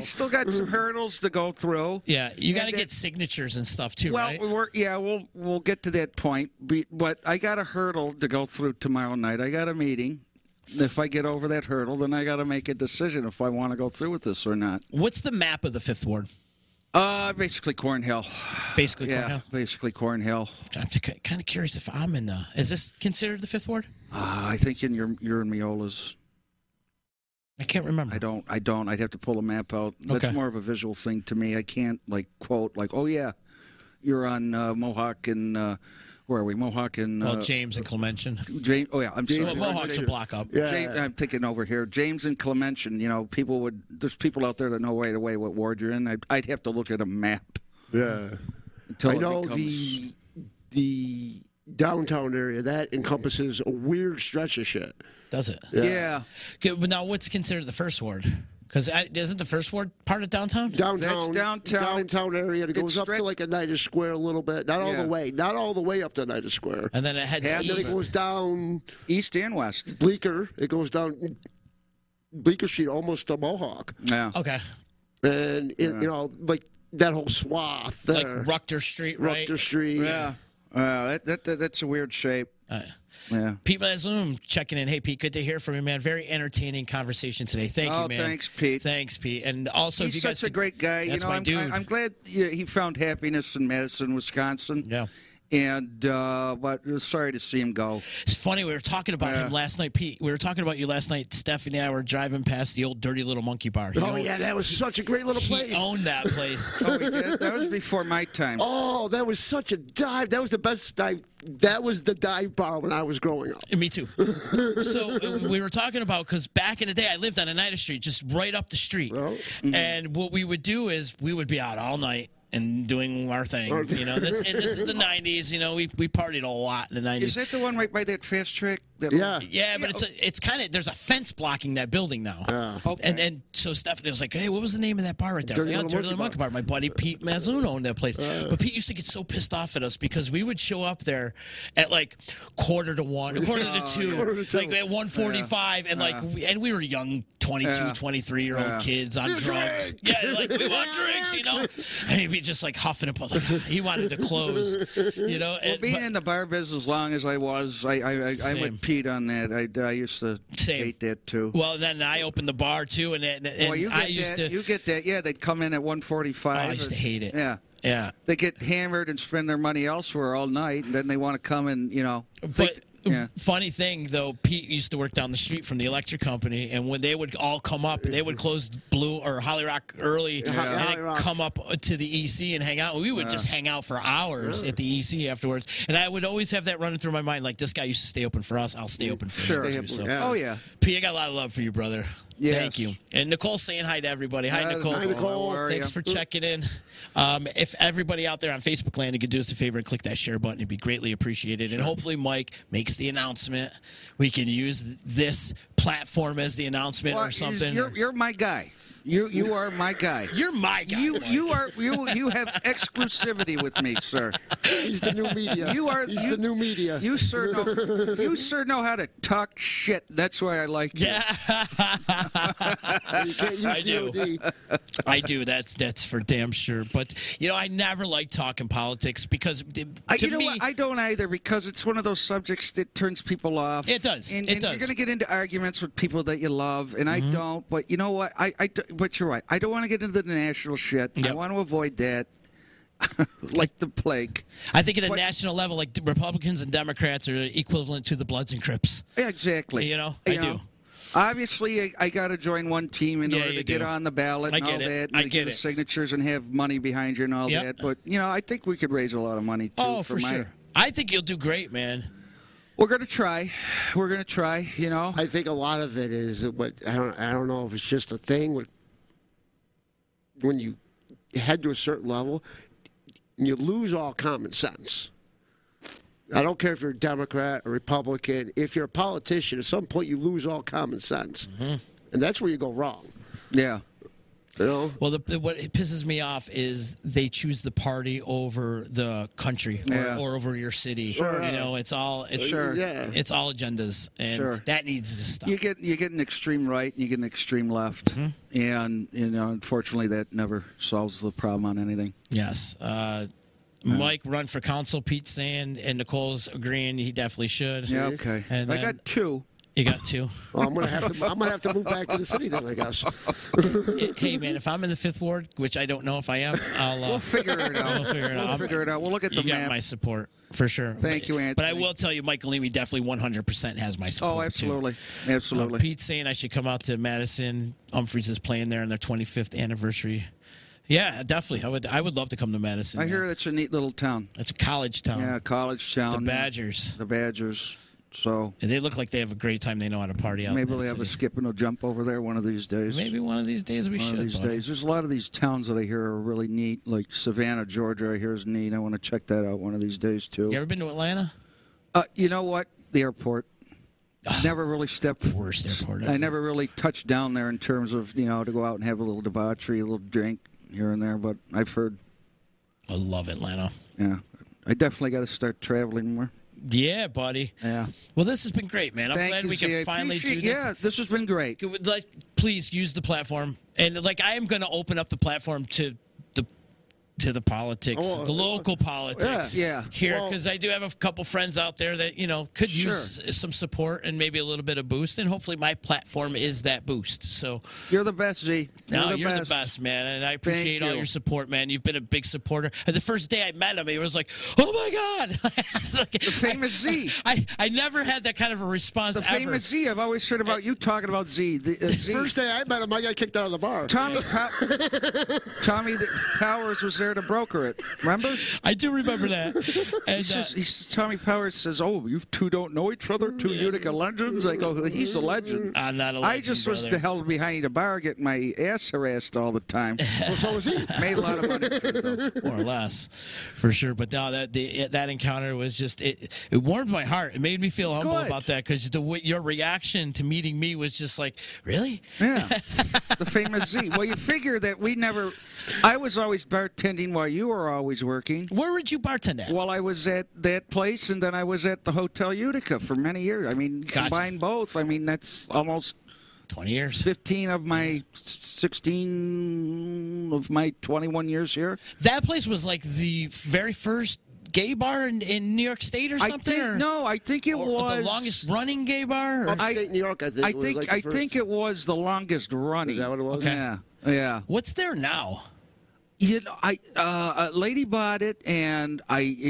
still got some hurdles to go through. Yeah, you got to get signatures and stuff too, right? We'll get to that point. But I got a hurdle to go through tomorrow night. I got a meeting. If I get over that hurdle, then I got to make a decision if I want to go through with this or not. What's the map of the Fifth Ward? Basically Cornhill. I'm kind of curious if I'm in the... Is this considered the Fifth Ward? I think you're in Miola's. I can't remember. I don't. I'd have to pull a map out. That's more of a visual thing to me. I can't, quote, you're on Mohawk and... Where are we? Mohawk and... James and Clemention. James, Mohawk's a block up. Yeah. James, I'm thinking over here. James and Clemention, you know, people would... There's people out there that know right away what ward you're in. I'd have to look at a map. Yeah. Until I know becomes... the downtown area, that encompasses a weird stretch of shit. Does it? Yeah. Okay, but now, what's considered the first ward? Because isn't the first ward part of downtown? Downtown area. It goes up to like Oneida Square a little bit. Not all the way up to Oneida Square. And then it heads east. Then it goes down. East and west. Bleecker. It goes down Bleecker Street almost to Mohawk. Yeah. Okay. And, you know, like that whole swath there. Like Ruckter Street, right? Ruckter Street. Yeah. That's a weird shape. Yeah. Pete Mazloom checking in. Hey, Pete, good to hear from you, man. Very entertaining conversation today. Thank you, man. Thanks, Pete. And also, he's such a great guy. That's my dude. I'm glad he found happiness in Madison, Wisconsin. Yeah. And but sorry to see him go. It's funny. We were talking about him last night, Pete. We were talking about you last night. Stephanie and I were driving past the old Dirty Little Monkey Bar. That was such a great little place. He owned that place. That was before my time. Oh, that was such a dive. That was the best dive. That was the dive bar when I was growing up. And me too. So we were talking about, because back in the day, I lived on Oneida Street, just right up the street. Well, and what we would do is we would be out all night. And doing our thing, you know. This is the 90s, you know. We partied a lot in the 90s. Is that the one right by that fast track? Yeah, but it's kind of, there's a fence blocking that building now. Yeah. Okay. And so Stephanie was like, hey, what was the name of that bar right there? I was like, Dirty Little Monkey Bar. My buddy Pete Mazzoon owned that place. But Pete used to get so pissed off at us because we would show up there at like 1:45, 1:45 to 2, like at 1:45, and and we were young 22, 23-year-old kids on drugs. Yeah, like we want drinks, you know? And he'd be just like huffing and puffing. Like, he wanted to close, you know? And, well, being in the bar business as long as I was, I went Pete on that. I used to hate that too. Well, then I opened the bar too, you get that. Yeah, they'd come in at 1:45. I used to hate it. Yeah. Yeah. They get hammered and spend their money elsewhere all night, and then they want to come and, you know. Funny thing, though, Pete used to work down the street from the electric company, and when they would all come up, they would close Blue or Holly Rock early and come up to the EC and hang out. We would just hang out for hours at the EC afterwards, and I would always have that running through my mind, like, this guy used to stay open for us, I'll stay open for him too. So. Yeah. Oh, yeah. Pete, I got a lot of love for you, brother. Yes. Thank you. And Nicole's saying hi to everybody. Hi, Nicole. Hi, Nicole. Thanks for checking in. If everybody out there on Facebook land, you could do us a favor and click that share button. It'd be greatly appreciated. And hopefully Mike makes the announcement. We can use this platform as the announcement or something. You're my guy. You are my guy. You're my guy. You have exclusivity with me, sir. He's the new media. He's the new media. You sir know how to talk shit. That's why I like you. Yeah. You can't use COD. I do. That's for damn sure. But you know, I never like talking politics because to me, I don't either, because it's one of those subjects that turns people off. It does. And you're gonna get into arguments with people that you love, and I don't. But you know what? But you're right. I don't want to get into the national shit. Yep. I want to avoid that like the plague. I think at a national level, like Republicans and Democrats are equivalent to the Bloods and Crips. Exactly. You know, I do. Obviously, I got to join one team in order to get on the ballot and all that. And get the signatures and have money behind you and all that. But, you know, I think we could raise a lot of money, too. Oh, for sure. I think you'll do great, man. We're going to try. We're going to try, you know. I think a lot of it is, I don't know if it's just a thing. When you head to a certain level, you lose all common sense. I don't care if you're a Democrat or Republican. If you're a politician, at some point you lose all common sense. Mm-hmm. And that's where you go wrong. Yeah. You know? Well, what pisses me off is they choose the party over the country or over your city. Sure. You know, it's all agendas, and that needs to stop. You get an extreme right and you get an extreme left, and you know, unfortunately, that never solves the problem on anything. Yes. Mike run for council. Pete's saying, and Nicole's agreeing. He definitely should. Yeah. Okay. And I got two. You got two. Well, I'm gonna have to move back to the city then, I guess. Hey, man, if I'm in the 5th ward, which I don't know if I am, we'll figure it out. We'll look at the map. You got my support for sure. Thank you, Anthony. But I will tell you, Michael Leamy definitely 100% has my support. Oh, absolutely, too. Absolutely. Pete's saying I should come out to Madison. Humphreys is playing there on their 25th anniversary Yeah, definitely. I would love to come to Madison. I hear it's a neat little town. It's a college town. Yeah, college town. The Badgers. The Badgers. So. And they look like they have a great time. They know how to party out. Maybe we'll have a skip and a jump over there one of these days. Maybe one of these days we should. One of these days. There's a lot of these towns that I hear are really neat. Like Savannah, Georgia, I hear is neat. I want to check that out one of these days, too. You ever been to Atlanta? You know what? The airport. Never really stepped. Worst airport ever. I never really touched down there in terms of, you know, to go out and have a little debauchery, a little drink here and there. But I've heard. I love Atlanta. Yeah. I definitely got to start traveling more. Yeah, buddy. Yeah. Well, this has been great, man. I'm glad we can finally do this. Yeah, this has been great. Like, please use the platform. And, like, I am going to open up the platform to the politics, the local politics here, because I do have a couple friends out there that, you know, could use some support and maybe a little bit of boost. And hopefully my platform is that boost. So you're the best, Z. You're the best, man. And I appreciate all your support, man. You've been a big supporter. And the first day I met him, he was like, oh, my God. Like, the famous Z. I never had that kind of a response ever. The famous Z. I've always heard about you talking about Z. The first day I met him, I got kicked out of the bar. Tommy the Powers was there to broker it. Remember? I do remember that. And he says, Tommy Powers says, oh, you two don't know each other? Two Utica legends? I go, he's a legend. I'm not a legend, I just was the hell behind a bar getting my ass harassed all the time. Well, so was he. Made a lot of money, too, though. More or less, for sure. But no, that encounter was just, it warmed my heart. It made me feel humble about that, because your reaction to meeting me was just like, really? Yeah. The famous Z. Well, you figure that I was always bartending while you were always working. Where would you bartend at? Well, I was at that place, and then I was at the Hotel Utica for many years. I mean, combine both. I mean, that's almost 20 years. 15 of my 16 of my 21 years here. That place was like the very first gay bar in New York State or something? I think it was. The longest running gay bar? Upstate New York, I think. I think it was the longest running. Is that what it was? Okay. Yeah. What's there now? You know, a lady bought it, and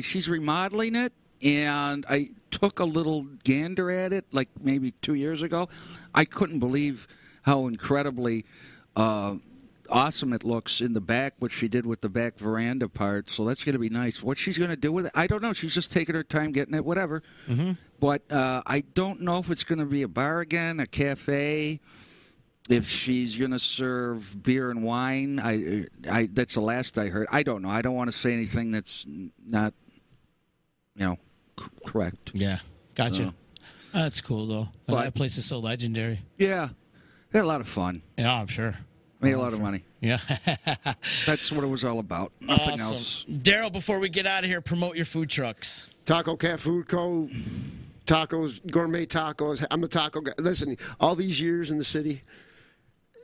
she's remodeling it, and I took a little gander at it, like maybe 2 years ago. I couldn't believe how incredibly awesome it looks in the back, what she did with the back veranda part, so that's going to be nice. What she's going to do with it, I don't know. She's just taking her time getting it, whatever. Mm-hmm. But I don't know if it's going to be a bar again, a cafe. If she's going to serve beer and wine, that's the last I heard. I don't know. I don't want to say anything that's not, you know, correct. Yeah. Gotcha. That's cool, though. That place is so legendary. Yeah. They had a lot of fun. Yeah, I'm sure. Made a lot of money. Yeah. That's what it was all about. Nothing else. Daryl, before we get out of here, promote your food trucks. Taco Cat Food Co., tacos, gourmet tacos. I'm a taco guy. Listen, all these years in the city,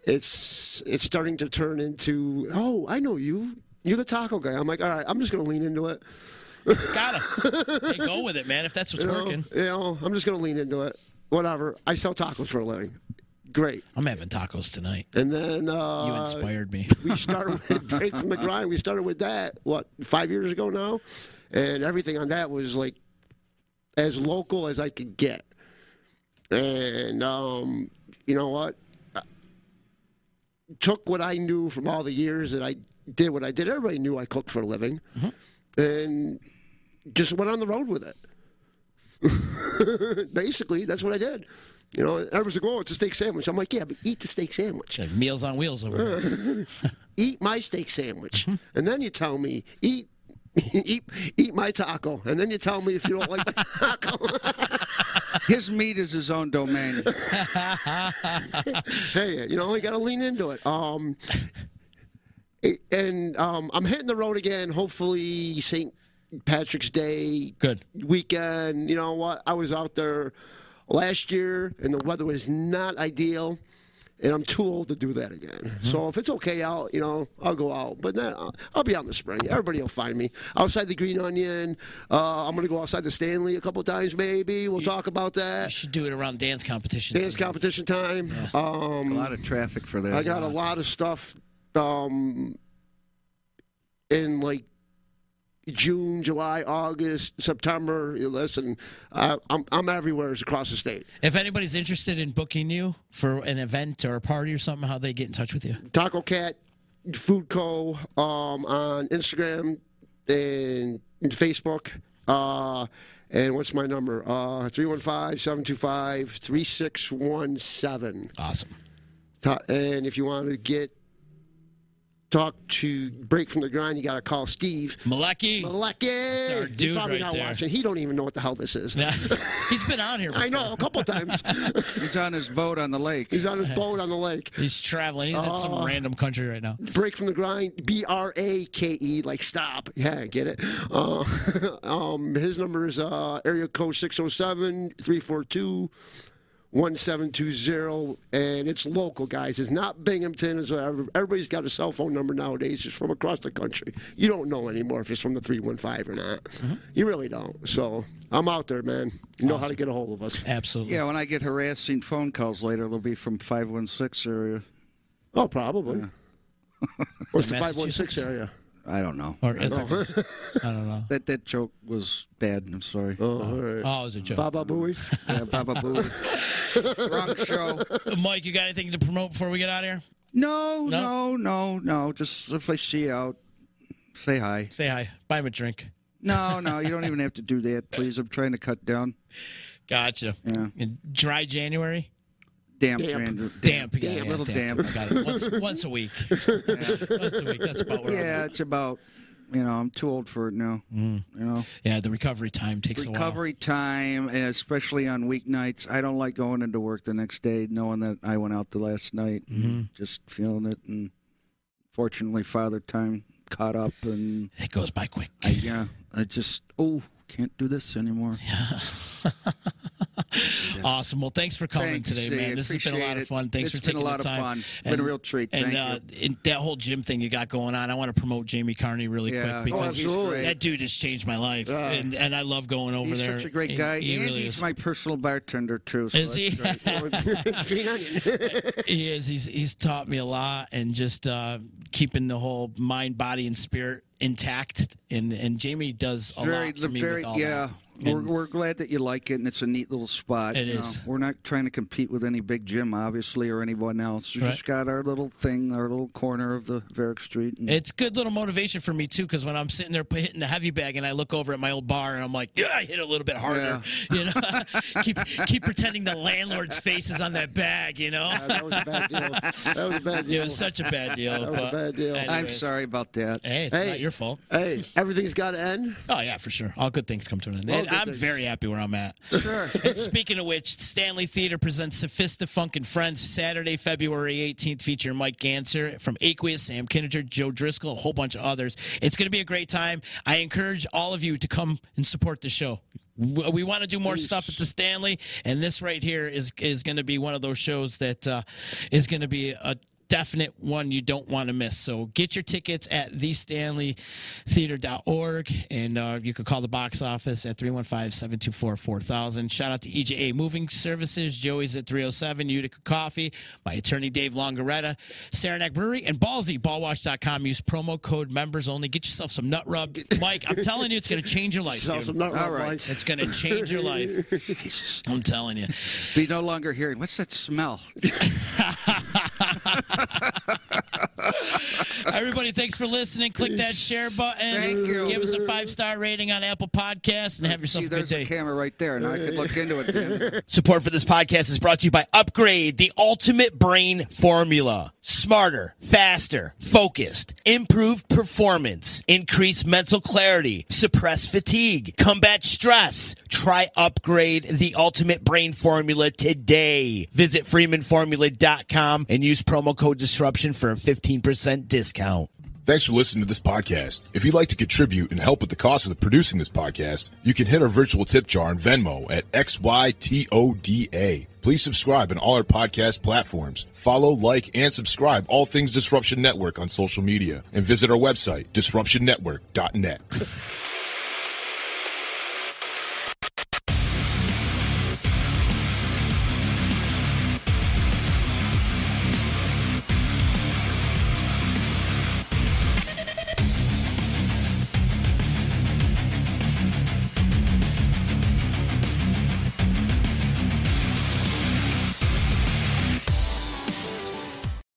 it's starting to turn into, oh, I know you. You're the taco guy. I'm like, all right, I'm just going to lean into it. Got it. Hey, go with it, man, if that's what's working. You know, I'm just going to lean into it. Whatever. I sell tacos for a living. Great. I'm having tacos tonight. And then you inspired me. We started with Break from the Grind. We started with that, 5 years ago now? And everything on that was like as local as I could get. And you know what? Took what I knew from all the years that I did what I did. Everybody knew I cooked for a living, and just went on the road with it. Basically, that's what I did. You know, I was like, oh, it's a steak sandwich. I'm like, yeah, but eat the steak sandwich. Like Meals on Wheels over there. Eat my steak sandwich. Mm-hmm. And then you tell me, eat my taco. And then you tell me if you don't like the taco. His meat is his own domain. Hey, you know, you got to lean into it. I'm hitting the road again, hopefully St. Patrick's Day weekend. You know what? I was out there last year, and the weather was not ideal, and I'm too old to do that again. Mm-hmm. So if it's okay out, you know, I'll go out. But then I'll be out in the spring. Everybody will find me. Outside the Green Onion. I'm going to go outside the Stanley a couple times maybe. We'll talk about that. You should do it around dance competition. Dance competition time. Yeah. A lot of traffic for that. I got a lot of stuff in, like, June, July, August, September. Listen, I'm everywhere across the state. If anybody's interested in booking you for an event or a party or something, how they get in touch with you? Taco Cat Food Co. On Instagram and Facebook. And what's my number? 315-725-3617. Awesome. And if you want to talk to Break from the Grind, you got to call Steve. Malecki. That's our dude. He's probably right not there. Watching. He don't even know what the hell this is. Nah. He's been on here before. I know, a couple times. He's on his boat on the lake. He's traveling. He's in some random country right now. Break from the Grind, B-R-A-K-E, like stop. Yeah, get it. His number is area code 607-342. 1720, and it's local, guys. It's not Binghamton. It's whatever. Everybody's got a cell phone number nowadays. It's from across the country. You don't know anymore if it's from the 315 or not. Mm-hmm. You really don't. So I'm out there, man. You know how to get a hold of us. Absolutely. Yeah, when I get harassing phone calls later, they'll be from 516 area. Oh, probably. Yeah. What's the 516 area? I don't know. Or Ithaca. I don't know. That joke was bad. I'm sorry. Oh, all right. Oh, it was a joke. Baba Booey. Yeah, Baba Booey. Wrong show. Mike, you got anything to promote before we get out of here? No. Just if I see you out, say hi. Buy him a drink. No. You don't even have to do that, please. I'm trying to cut down. Gotcha. Yeah. In dry January? Damp. Got it. Once a week. Yeah. That's about where I'm at. It's about, I'm too old for it now. Mm. Yeah, the recovery time takes a while. Recovery time, especially on weeknights. I don't like going into work the next day knowing that I went out the last night. Mm-hmm. Just feeling it. And fortunately, Father Time caught up. And it goes by quick. I can't do this anymore. Yeah. Awesome. Well, thanks for coming today, man. This has been a lot of fun. Thanks for taking the time. It's been a lot of fun. It's been a real treat. And that whole gym thing you got going on, I want to promote Jamie Carney really quick because that dude has changed my life. And I love going over there. He's such a great guy. He's my personal bartender, too. So is he? It's green onion. He is. He's taught me a lot and just keeping the whole mind, body, and spirit intact. And Jamie does a lot for me with all that. We're glad that you like it, and it's a neat little spot. It is. We're not trying to compete with any big gym, obviously, or anyone else. We just got our little thing, our little corner of the Varick Street. It's good little motivation for me, too, because when I'm sitting there hitting the heavy bag and I look over at my old bar and I'm like, I hit a little bit harder. Yeah. Keep pretending the landlord's face is on that bag, Yeah, that was a bad deal. It was such a bad deal. Anyways, I'm sorry about that. Hey, it's not your fault. Hey, everything's got to end. Oh, yeah, for sure. All good things come to an end. I'm very happy where I'm at. Sure. And speaking of which, Stanley Theater presents Sophistafunk and Friends Saturday, February 18th, featuring Mike Ganser from Aqueous, Sam Kininger, Joe Driscoll, a whole bunch of others. It's going to be a great time. I encourage all of you to come and support the show. We want to do more stuff at the Stanley, and this right here is going to be one of those shows that is going to be a definite one you don't want to miss. So get your tickets at thestanleytheater.org, and you can call the box office at 315-724-4000. Shout out to EJA Moving Services, Joey's at 307, Utica Coffee, my attorney Dave Longoretto, Saranac Brewery, and Ballsy, BallWash.com. Use promo code members only. Get yourself some nut rub. Mike, I'm telling you, it's going to change your life, dude. It's going to change your life. I'm telling you. Be no longer hearing, what's that smell? Everybody, thanks for listening. Click that share button. Thank you. Give us a 5-star rating on Apple Podcasts and have yourself a good day. There's a camera right there, and I can look into it. Man. Support for this podcast is brought to you by Upgrade, the ultimate brain formula. Smarter, faster, focused, improved performance, increase mental clarity, suppress fatigue, combat stress. Try Upgrade, the ultimate brain formula today. Visit FreemanFormula.com and use promo code DISRUPTION for a 15% discount. Thanks for listening to this podcast. If you'd like to contribute and help with the cost of producing this podcast, you can hit our virtual tip jar on Venmo at XYTODA. Please subscribe on all our podcast platforms. Follow, like, and subscribe all things Disruption Network on social media. And visit our website, disruptionnetwork.net.